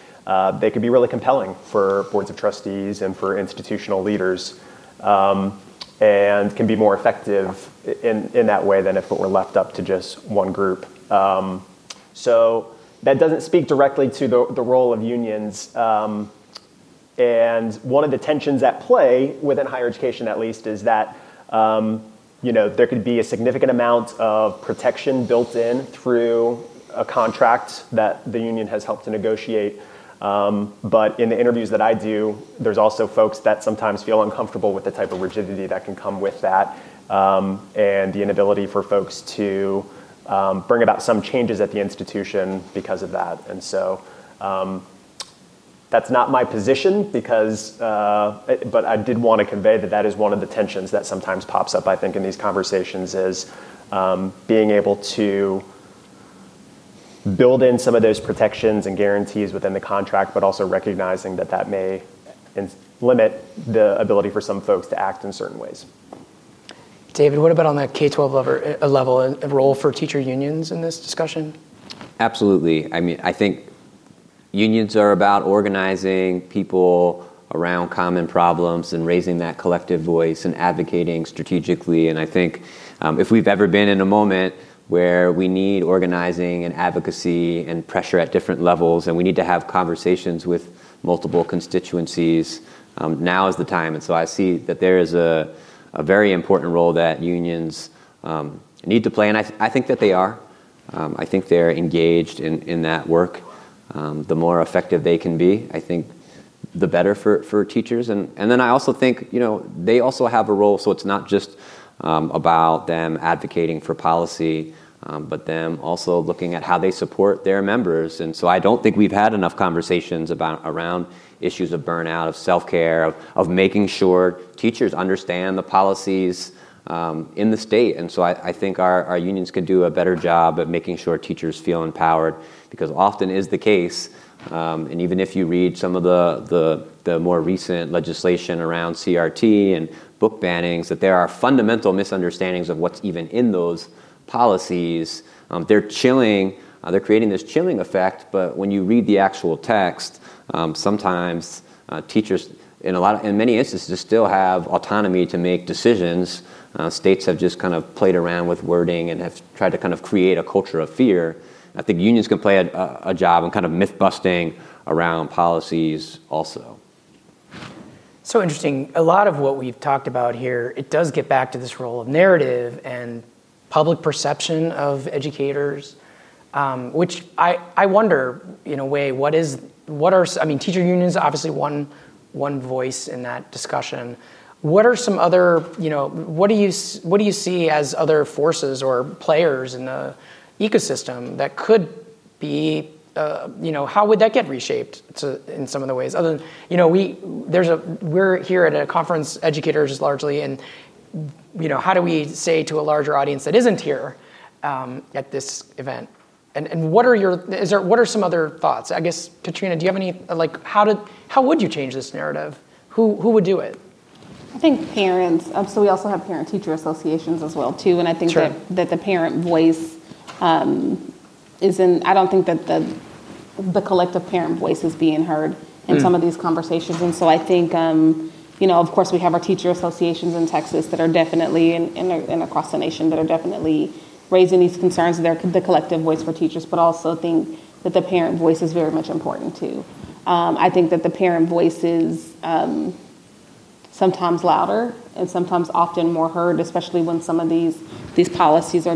they could be really compelling for boards of trustees and for institutional leaders, and can be more effective in that way than if it were left up to just one group. So that doesn't speak directly to the role of unions. And one of the tensions at play within higher education, at least, is that there could be a significant amount of protection built in through a contract that the union has helped to negotiate. But in the interviews that I do, there's also folks that sometimes feel uncomfortable with the type of rigidity that can come with that, and the inability for folks to bring about some changes at the institution because of that. And so that's not my position, because, but I did want to convey that that is one of the tensions that sometimes pops up, I think, in these conversations, is being able to build in some of those protections and guarantees within the contract, but also recognizing that that may limit the ability for some folks to act in certain ways. David, what about on that K-12 level, a role for teacher unions in this discussion? Absolutely. I mean, I think unions are about organizing people around common problems and raising that collective voice and advocating strategically. And I think if we've ever been in a moment where we need organizing and advocacy and pressure at different levels, and we need to have conversations with multiple constituencies, now is the time. And so I see that there is a very important role that unions need to play, and I think that they are. I think they're engaged in that work. The more effective they can be, I think, the better for teachers. And then I also think, they also have a role, so it's not just about them advocating for policy, but them also looking at how they support their members. And so I don't think we've had enough conversations around issues of burnout, of self-care, of making sure teachers understand the policies in the state. And so I think our unions could do a better job at making sure teachers feel empowered, because often is the case. And even if you read some of the more recent legislation around CRT and book bannings, that there are fundamental misunderstandings of what's even in those policies. They're creating this chilling effect, but when you read the actual text, sometimes teachers, in many instances, still have autonomy to make decisions. States have just kind of played around with wording and have tried to kind of create a culture of fear. I think unions can play a job in kind of myth-busting around policies also. So interesting. A lot of what we've talked about here, it does get back to this role of narrative and public perception of educators, which I wonder, in a way, teacher unions, obviously one voice in that discussion. What are some other, what do you see as other forces or players in the ecosystem that could be how would that get reshaped in some of the ways? Other than, we're here at a conference, educators largely, and how do we say to a larger audience that isn't here at this event? And what are some other thoughts? I guess, Katrina, do you have any, how would you change this narrative? Who would do it? I think parents. So we also have parent-teacher associations as well too, and I think sure. that the parent voice I don't think that the collective parent voice is being heard in some of these conversations. And so I think, of course we have our teacher associations in Texas that are definitely, and across the nation, that are definitely raising these concerns. They're the collective voice for teachers, but also think that the parent voice is very much important too. I think that the parent voice is sometimes louder and sometimes often more heard, especially when some of these policies or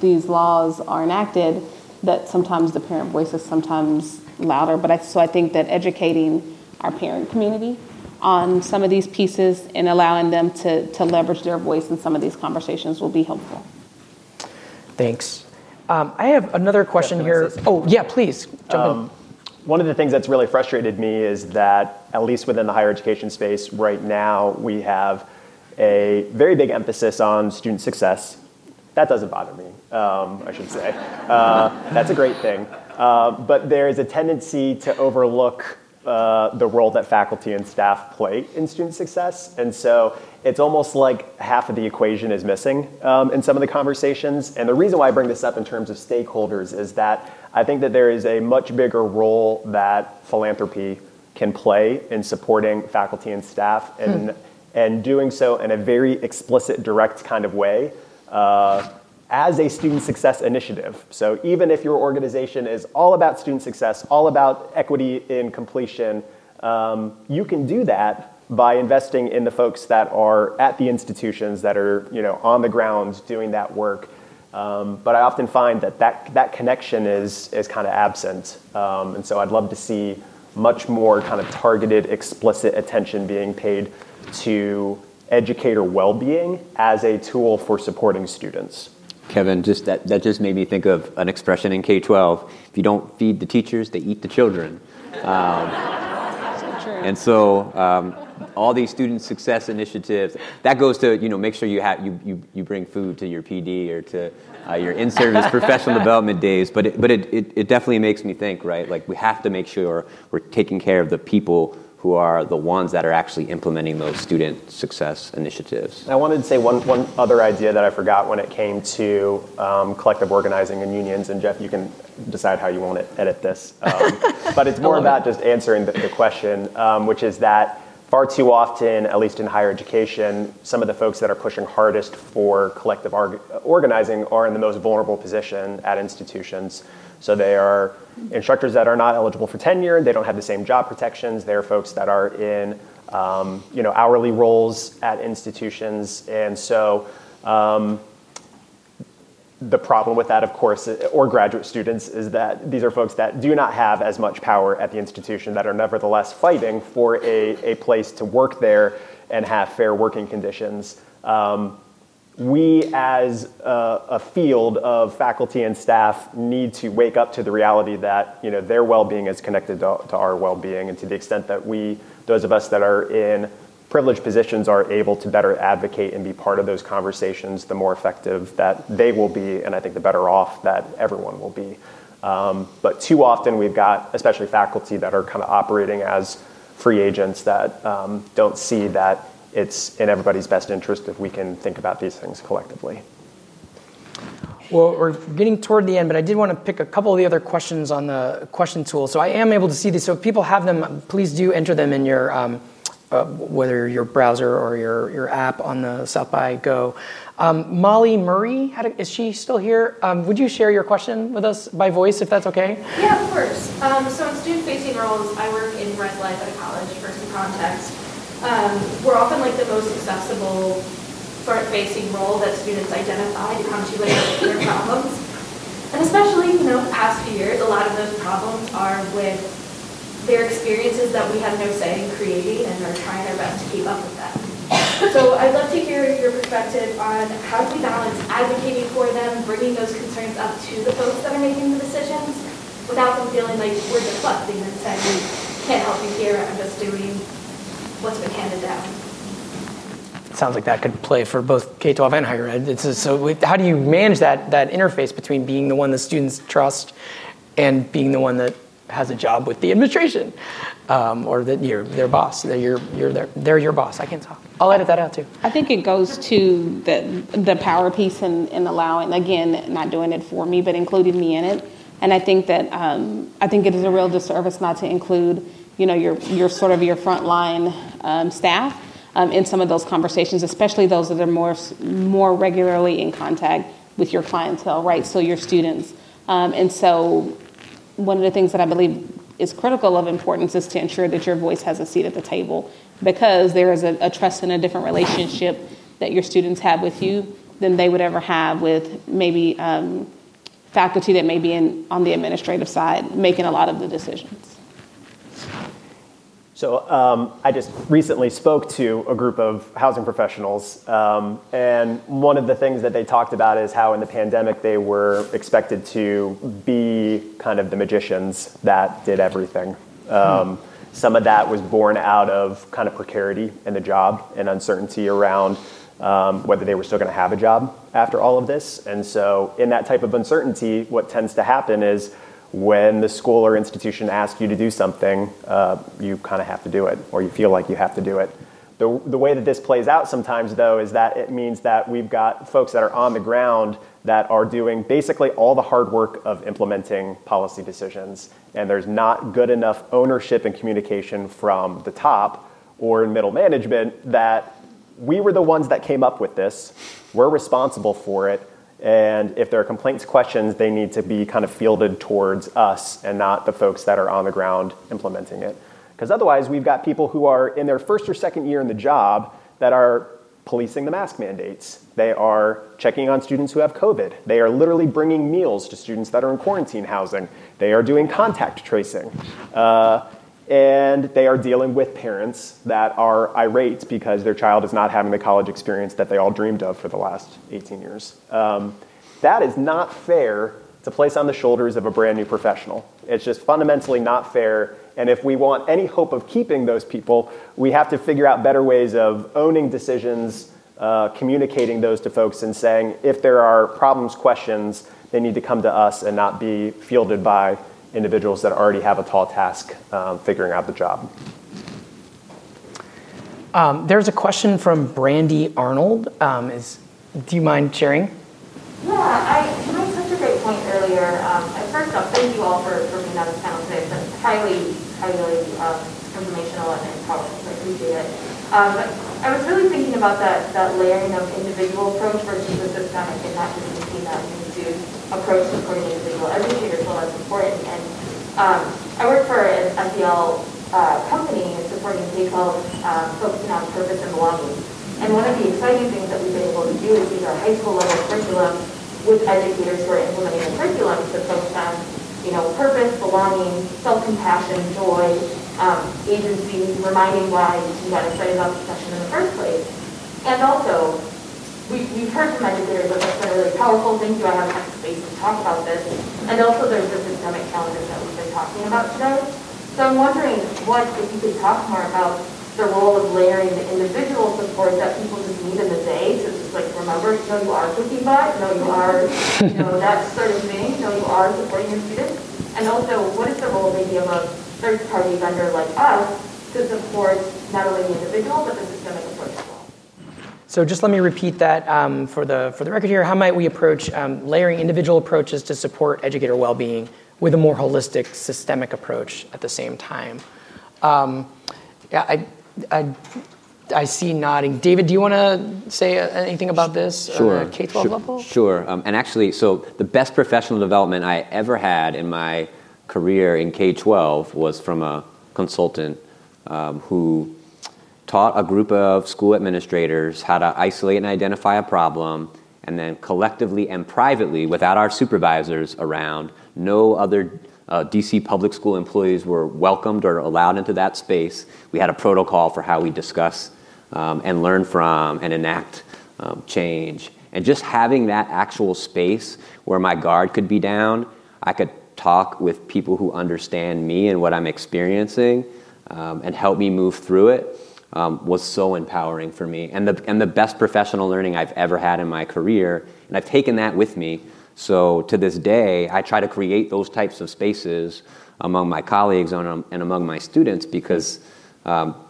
these laws are enacted, that sometimes the parent voice is sometimes louder. But I think that educating our parent community on some of these pieces and allowing them to leverage their voice in some of these conversations will be helpful. Thanks. I have another question here. Oh, yeah, please jump in. One of the things that's really frustrated me is that, at least within the higher education space right now, we have a very big emphasis on student success. That doesn't bother me, I should say. That's a great thing. But there is a tendency to overlook the role that faculty and staff play in student success. And so it's almost like half of the equation is missing in some of the conversations. And the reason why I bring this up in terms of stakeholders is that I think that there is a much bigger role that philanthropy can play in supporting faculty and staff and doing so in a very explicit, direct kind of way as a student success initiative. So even if your organization is all about student success, all about equity in completion, you can do that by investing in the folks that are at the institutions that are on the ground doing that work. But I often find that that connection is kind of absent. And so I'd love to see much more kind of targeted, explicit attention being paid to educator well-being as a tool for supporting students. Kevin, just that just made me think of an expression in K-12: if you don't feed the teachers, they eat the children. So true. And so all these student success initiatives, that goes to make sure you bring food to your PD or to your in-service professional development days. But it definitely makes me think, right? Like, we have to make sure we're taking care of the people who are the ones that are actually implementing those student success initiatives. I wanted to say one other idea that I forgot when it came to collective organizing and unions, and Jeff, you can decide how you want to edit this. But it's more about just answering the question, which is that far too often, at least in higher education, some of the folks that are pushing hardest for collective organizing are in the most vulnerable position at institutions. So they are instructors that are not eligible for tenure. They don't have the same job protections. They're folks that are in hourly roles at institutions. And so the problem with that, of course, or graduate students, is that these are folks that do not have as much power at the institution that are nevertheless fighting for a place to work there and have fair working conditions. We as a field of faculty and staff need to wake up to the reality that their well-being is connected to our well-being, and to the extent that we, those of us that are in privileged positions, are able to better advocate and be part of those conversations, the more effective that they will be, and I think the better off that everyone will be. But too often we've got, especially faculty, that are kind of operating as free agents that don't see that it's in everybody's best interest if we can think about these things collectively. Well, we're getting toward the end, but I did want to pick a couple of the other questions on the question tool. So I am able to see these. So if people have them, please do enter them in your, whether your browser or your app on the South by Go. Molly Murray, is she still here? Would you share your question with us by voice, if that's okay? Yeah, of course. So in student-facing roles, I work in Red Life at a college, for some context. We're often like the most accessible front-facing role that students identify to come to with their problems. And especially, the past few years, a lot of those problems are with their experiences that we have no say in creating and are trying our best to keep up with them. So I'd love to hear your perspective on how do we balance advocating for them, bringing those concerns up to the folks that are making the decisions, without them feeling like we're deflecting and saying, we can't help you here, I'm just doing what's been handed down. Sounds like that could play for both K-12 and higher ed. How do you manage that interface between being the one the students trust and being the one that has a job with the administration, or that you're their boss? They're your boss. I can't talk. I'll edit that out too. I think it goes to the power piece and allowing, again, not doing it for me, but including me in it. And I think that it is a real disservice not to include your sort of your frontline staff in some of those conversations, especially those that are more regularly in contact with your clientele, right? So your students. And so one of the things that I believe is critical of importance is to ensure that your voice has a seat at the table, because there is a trust and a different relationship that your students have with you than they would ever have with maybe faculty that may be on the administrative side making a lot of the decisions. So I just recently spoke to a group of housing professionals, and one of the things that they talked about is how in the pandemic they were expected to be kind of the magicians that did everything. Some of that was born out of kind of precarity in the job and uncertainty around whether they were still going to have a job after all of this. And so in that type of uncertainty, what tends to happen is when the school or institution asks you to do something, you kind of have to do it, or you feel like you have to do it. The way that this plays out sometimes, though, is that it means that we've got folks that are on the ground that are doing basically all the hard work of implementing policy decisions, and there's not good enough ownership and communication from the top or in middle management that we were the ones that came up with this, we're responsible for it, and if there are complaints, questions, they need to be kind of fielded towards us and not the folks that are on the ground implementing it. Because otherwise, we've got people who are in their first or second year in the job that are policing the mask mandates. They are checking on students who have COVID. They are literally bringing meals to students that are in quarantine housing. They are doing contact tracing. And they are dealing with parents that are irate because their child is not having the college experience that they all dreamed of for the last 18 years. That is not fair to place on the shoulders of a brand new professional. It's just fundamentally not fair. And if we want any hope of keeping those people, we have to figure out better ways of owning decisions, communicating those to folks, and saying if there are problems, questions, they need to come to us and not be fielded by individuals that already have a tall task figuring out the job. There's a question from Brandy Arnold. Do you mind sharing? Yeah, you made such a great point earlier. First off, thank you all for being on this panel today. Highly informational and powerful, so I appreciate it. But I was really thinking about that layering of individual approach versus the systemic, and not just looking at into approach supporting individual educators, well, that's important. And I work for an SEL company supporting K-12, focusing on purpose and belonging. And one of the exciting things that we've been able to do is use our high school level curriculum with educators who are implementing the curriculum to focus on, you know, purpose, belonging, self-compassion, joy, agency, reminding why you got excited about the profession in the first place. And also, we've heard from educators that that's been a really powerful thing. Do I have enough space to talk about this? And also there's the systemic challenges that we've been talking about today. So I'm wondering if you could talk more about the role of layering the individual support that people just need in the day to just like remember, no, you are cooking pot, no, you are, you know, that sort of thing, no, you are supporting your students. And also, what is the role maybe of a third-party vendor like us to support not only the individual, but the systemic approach as well? So just let me repeat that for the record here. How might we approach layering individual approaches to support educator well-being with a more holistic, systemic approach at the same time? I see nodding. David, do you want to say anything about this? Sure. K-12 level? Sure. And actually, so the best professional development I ever had in my career in K-12 was from a consultant who taught a group of school administrators how to isolate and identify a problem, and then collectively and privately, without our supervisors around, no other DC public school employees were welcomed or allowed into that space. We had a protocol for how we discuss and learn from and enact change. And just having that actual space where my guard could be down, I could talk with people who understand me and what I'm experiencing and help me move through it was so empowering for me. And the best professional learning I've ever had in my career, and I've taken that with me. So to this day, I try to create those types of spaces among my colleagues and among my students, because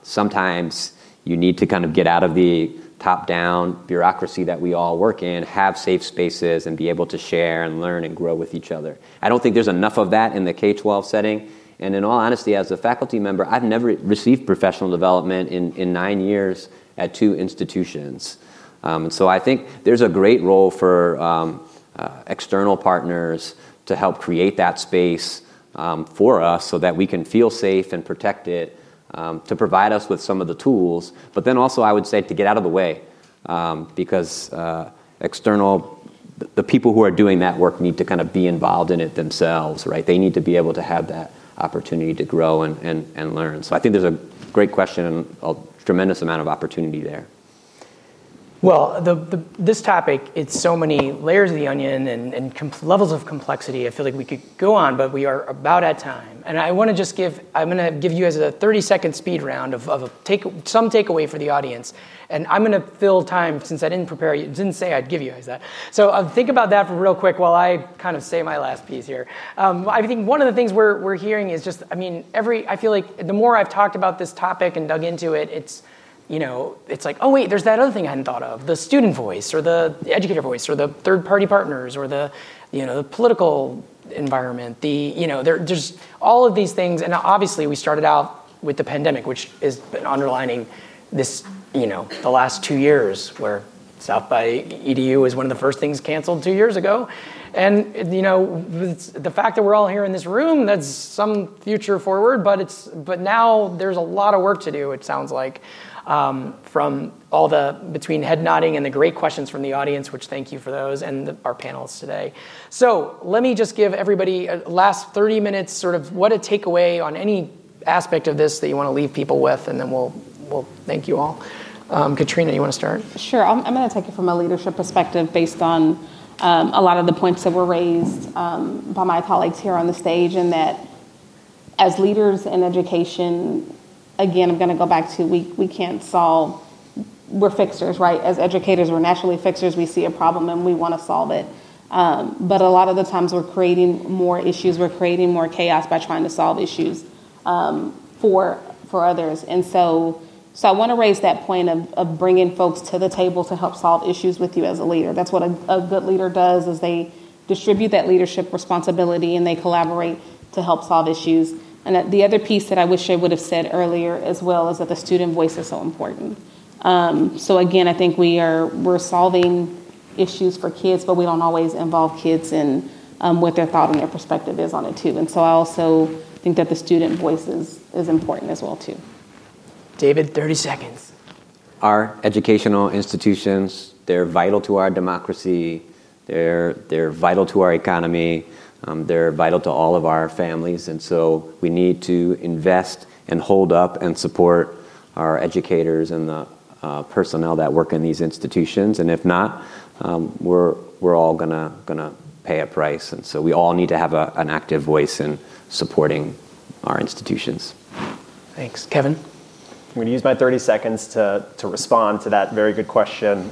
sometimes you need to kind of get out of the top-down bureaucracy that we all work in, have safe spaces, and be able to share and learn and grow with each other. I don't think there's enough of that in the K-12 setting. And in all honesty, as a faculty member, I've never received professional development in 9 years at 2 institutions. So I think there's a great role for external partners to help create that space for us so that we can feel safe and protected, to provide us with some of the tools, but then also I would say to get out of the way, because the people who are doing that work need to kind of be involved in it themselves, right? They need to be able to have that opportunity to grow and learn. So I think there's a great question and a tremendous amount of opportunity there. Well, this topic, it's so many layers of the onion and levels of complexity. I feel like we could go on, but we are about at time. And I want to just I'm going to give you guys a 30-second speed round of some takeaway for the audience. And I'm going to fill time since I didn't prepare you, didn't say I'd give you guys that. So think about that for real quick while I kind of say my last piece here. I think one of the things we're hearing is just, I mean, I feel like the more I've talked about this topic and dug into it, it's like, oh wait, there's that other thing I hadn't thought of, the student voice or the educator voice or the third party partners or the, the political environment, there's all of these things. And obviously we started out with the pandemic, which has been underlining this, the last 2 years where South by EDU was one of the first things canceled 2 years ago. And it's the fact that we're all here in this room, that's some future forward, but now there's a lot of work to do, it sounds like. From all the, between head nodding and the great questions from the audience, which thank you for those, and our panelists today. So let me just give everybody a last 30 minutes, sort of what a takeaway on any aspect of this that you want to leave people with, and then we'll thank you all. Katrina, you want to start? Sure, I'm going to take it from a leadership perspective based on a lot of the points that were raised by my colleagues here on the stage, and that as leaders in education, again, I'm going to go back to we can't solve, we're fixers, right? As educators, we're naturally fixers. We see a problem and we want to solve it. But a lot of the times we're creating more issues, we're creating more chaos by trying to solve issues for others. And so I want to raise that point of bringing folks to the table to help solve issues with you as a leader. That's what a good leader does, is they distribute that leadership responsibility and they collaborate to help solve issues. And the other piece that I wish I would have said earlier as well is that the student voice is so important. So again, I think we're solving issues for kids, but we don't always involve kids in what their thought and their perspective is on it too. And so I also think that the student voice is important as well too. David, 30 seconds. Our educational institutions, they're vital to our democracy. They're vital to our economy. They're vital to all of our families, and so we need to invest and hold up and support our educators and the personnel that work in these institutions. And if not, we're all gonna pay a price. And so we all need to have an active voice in supporting our institutions. Thanks, Kevin. I'm going to use my 30 seconds to respond to that very good question,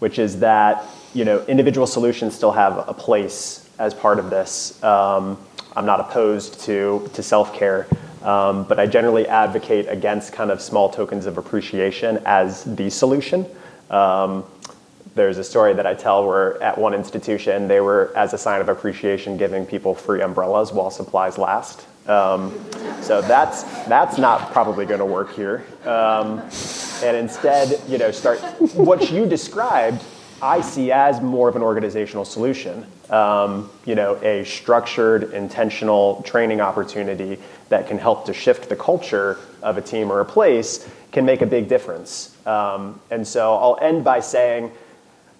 which is that individual solutions still have a place as part of this. I'm not opposed to self-care, but I generally advocate against kind of small tokens of appreciation as the solution. There's a story that I tell where at one institution, they were, as a sign of appreciation, giving people free umbrellas while supplies last. So that's not probably going to work here. And instead, start what you described, I see as more of an organizational solution, a structured, intentional training opportunity that can help to shift the culture of a team or a place can make a big difference. And so I'll end by saying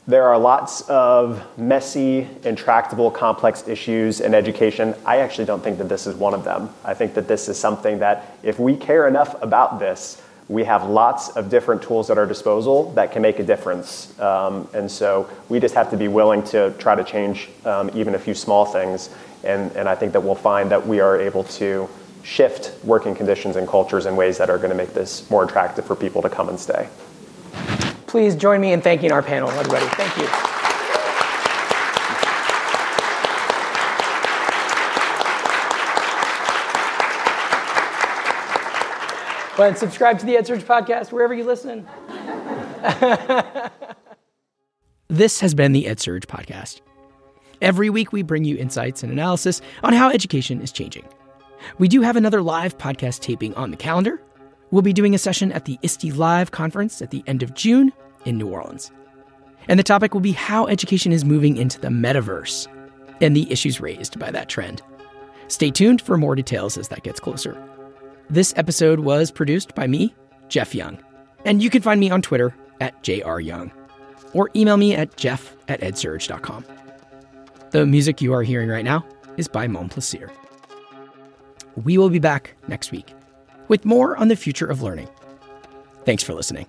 there are lots of messy, intractable, complex issues in education. I actually don't think that this is one of them. I think that this is something that if we care enough about this, we have lots of different tools at our disposal that can make a difference. And so we just have to be willing to try to change even a few small things. And I think that we'll find that we are able to shift working conditions and cultures in ways that are going to make this more attractive for people to come and stay. Please join me in thanking our panel, everybody. Thank you. And subscribe to the EdSurge podcast wherever you listen. This has been the EdSurge podcast. Every week we bring you insights and analysis on how education is changing. We do have another live podcast taping on the calendar. We'll be doing a session at the ISTE Live conference at the end of June in New Orleans. And the topic will be how education is moving into the metaverse and the issues raised by that trend. Stay tuned for more details as that gets closer. This episode was produced by me, Jeff Young, and you can find me on Twitter at @JRYoung or email me at jeff@edsurge.com. The music you are hearing right now is by Montplaisir. We will be back next week. with more on the future of learning. Thanks for listening.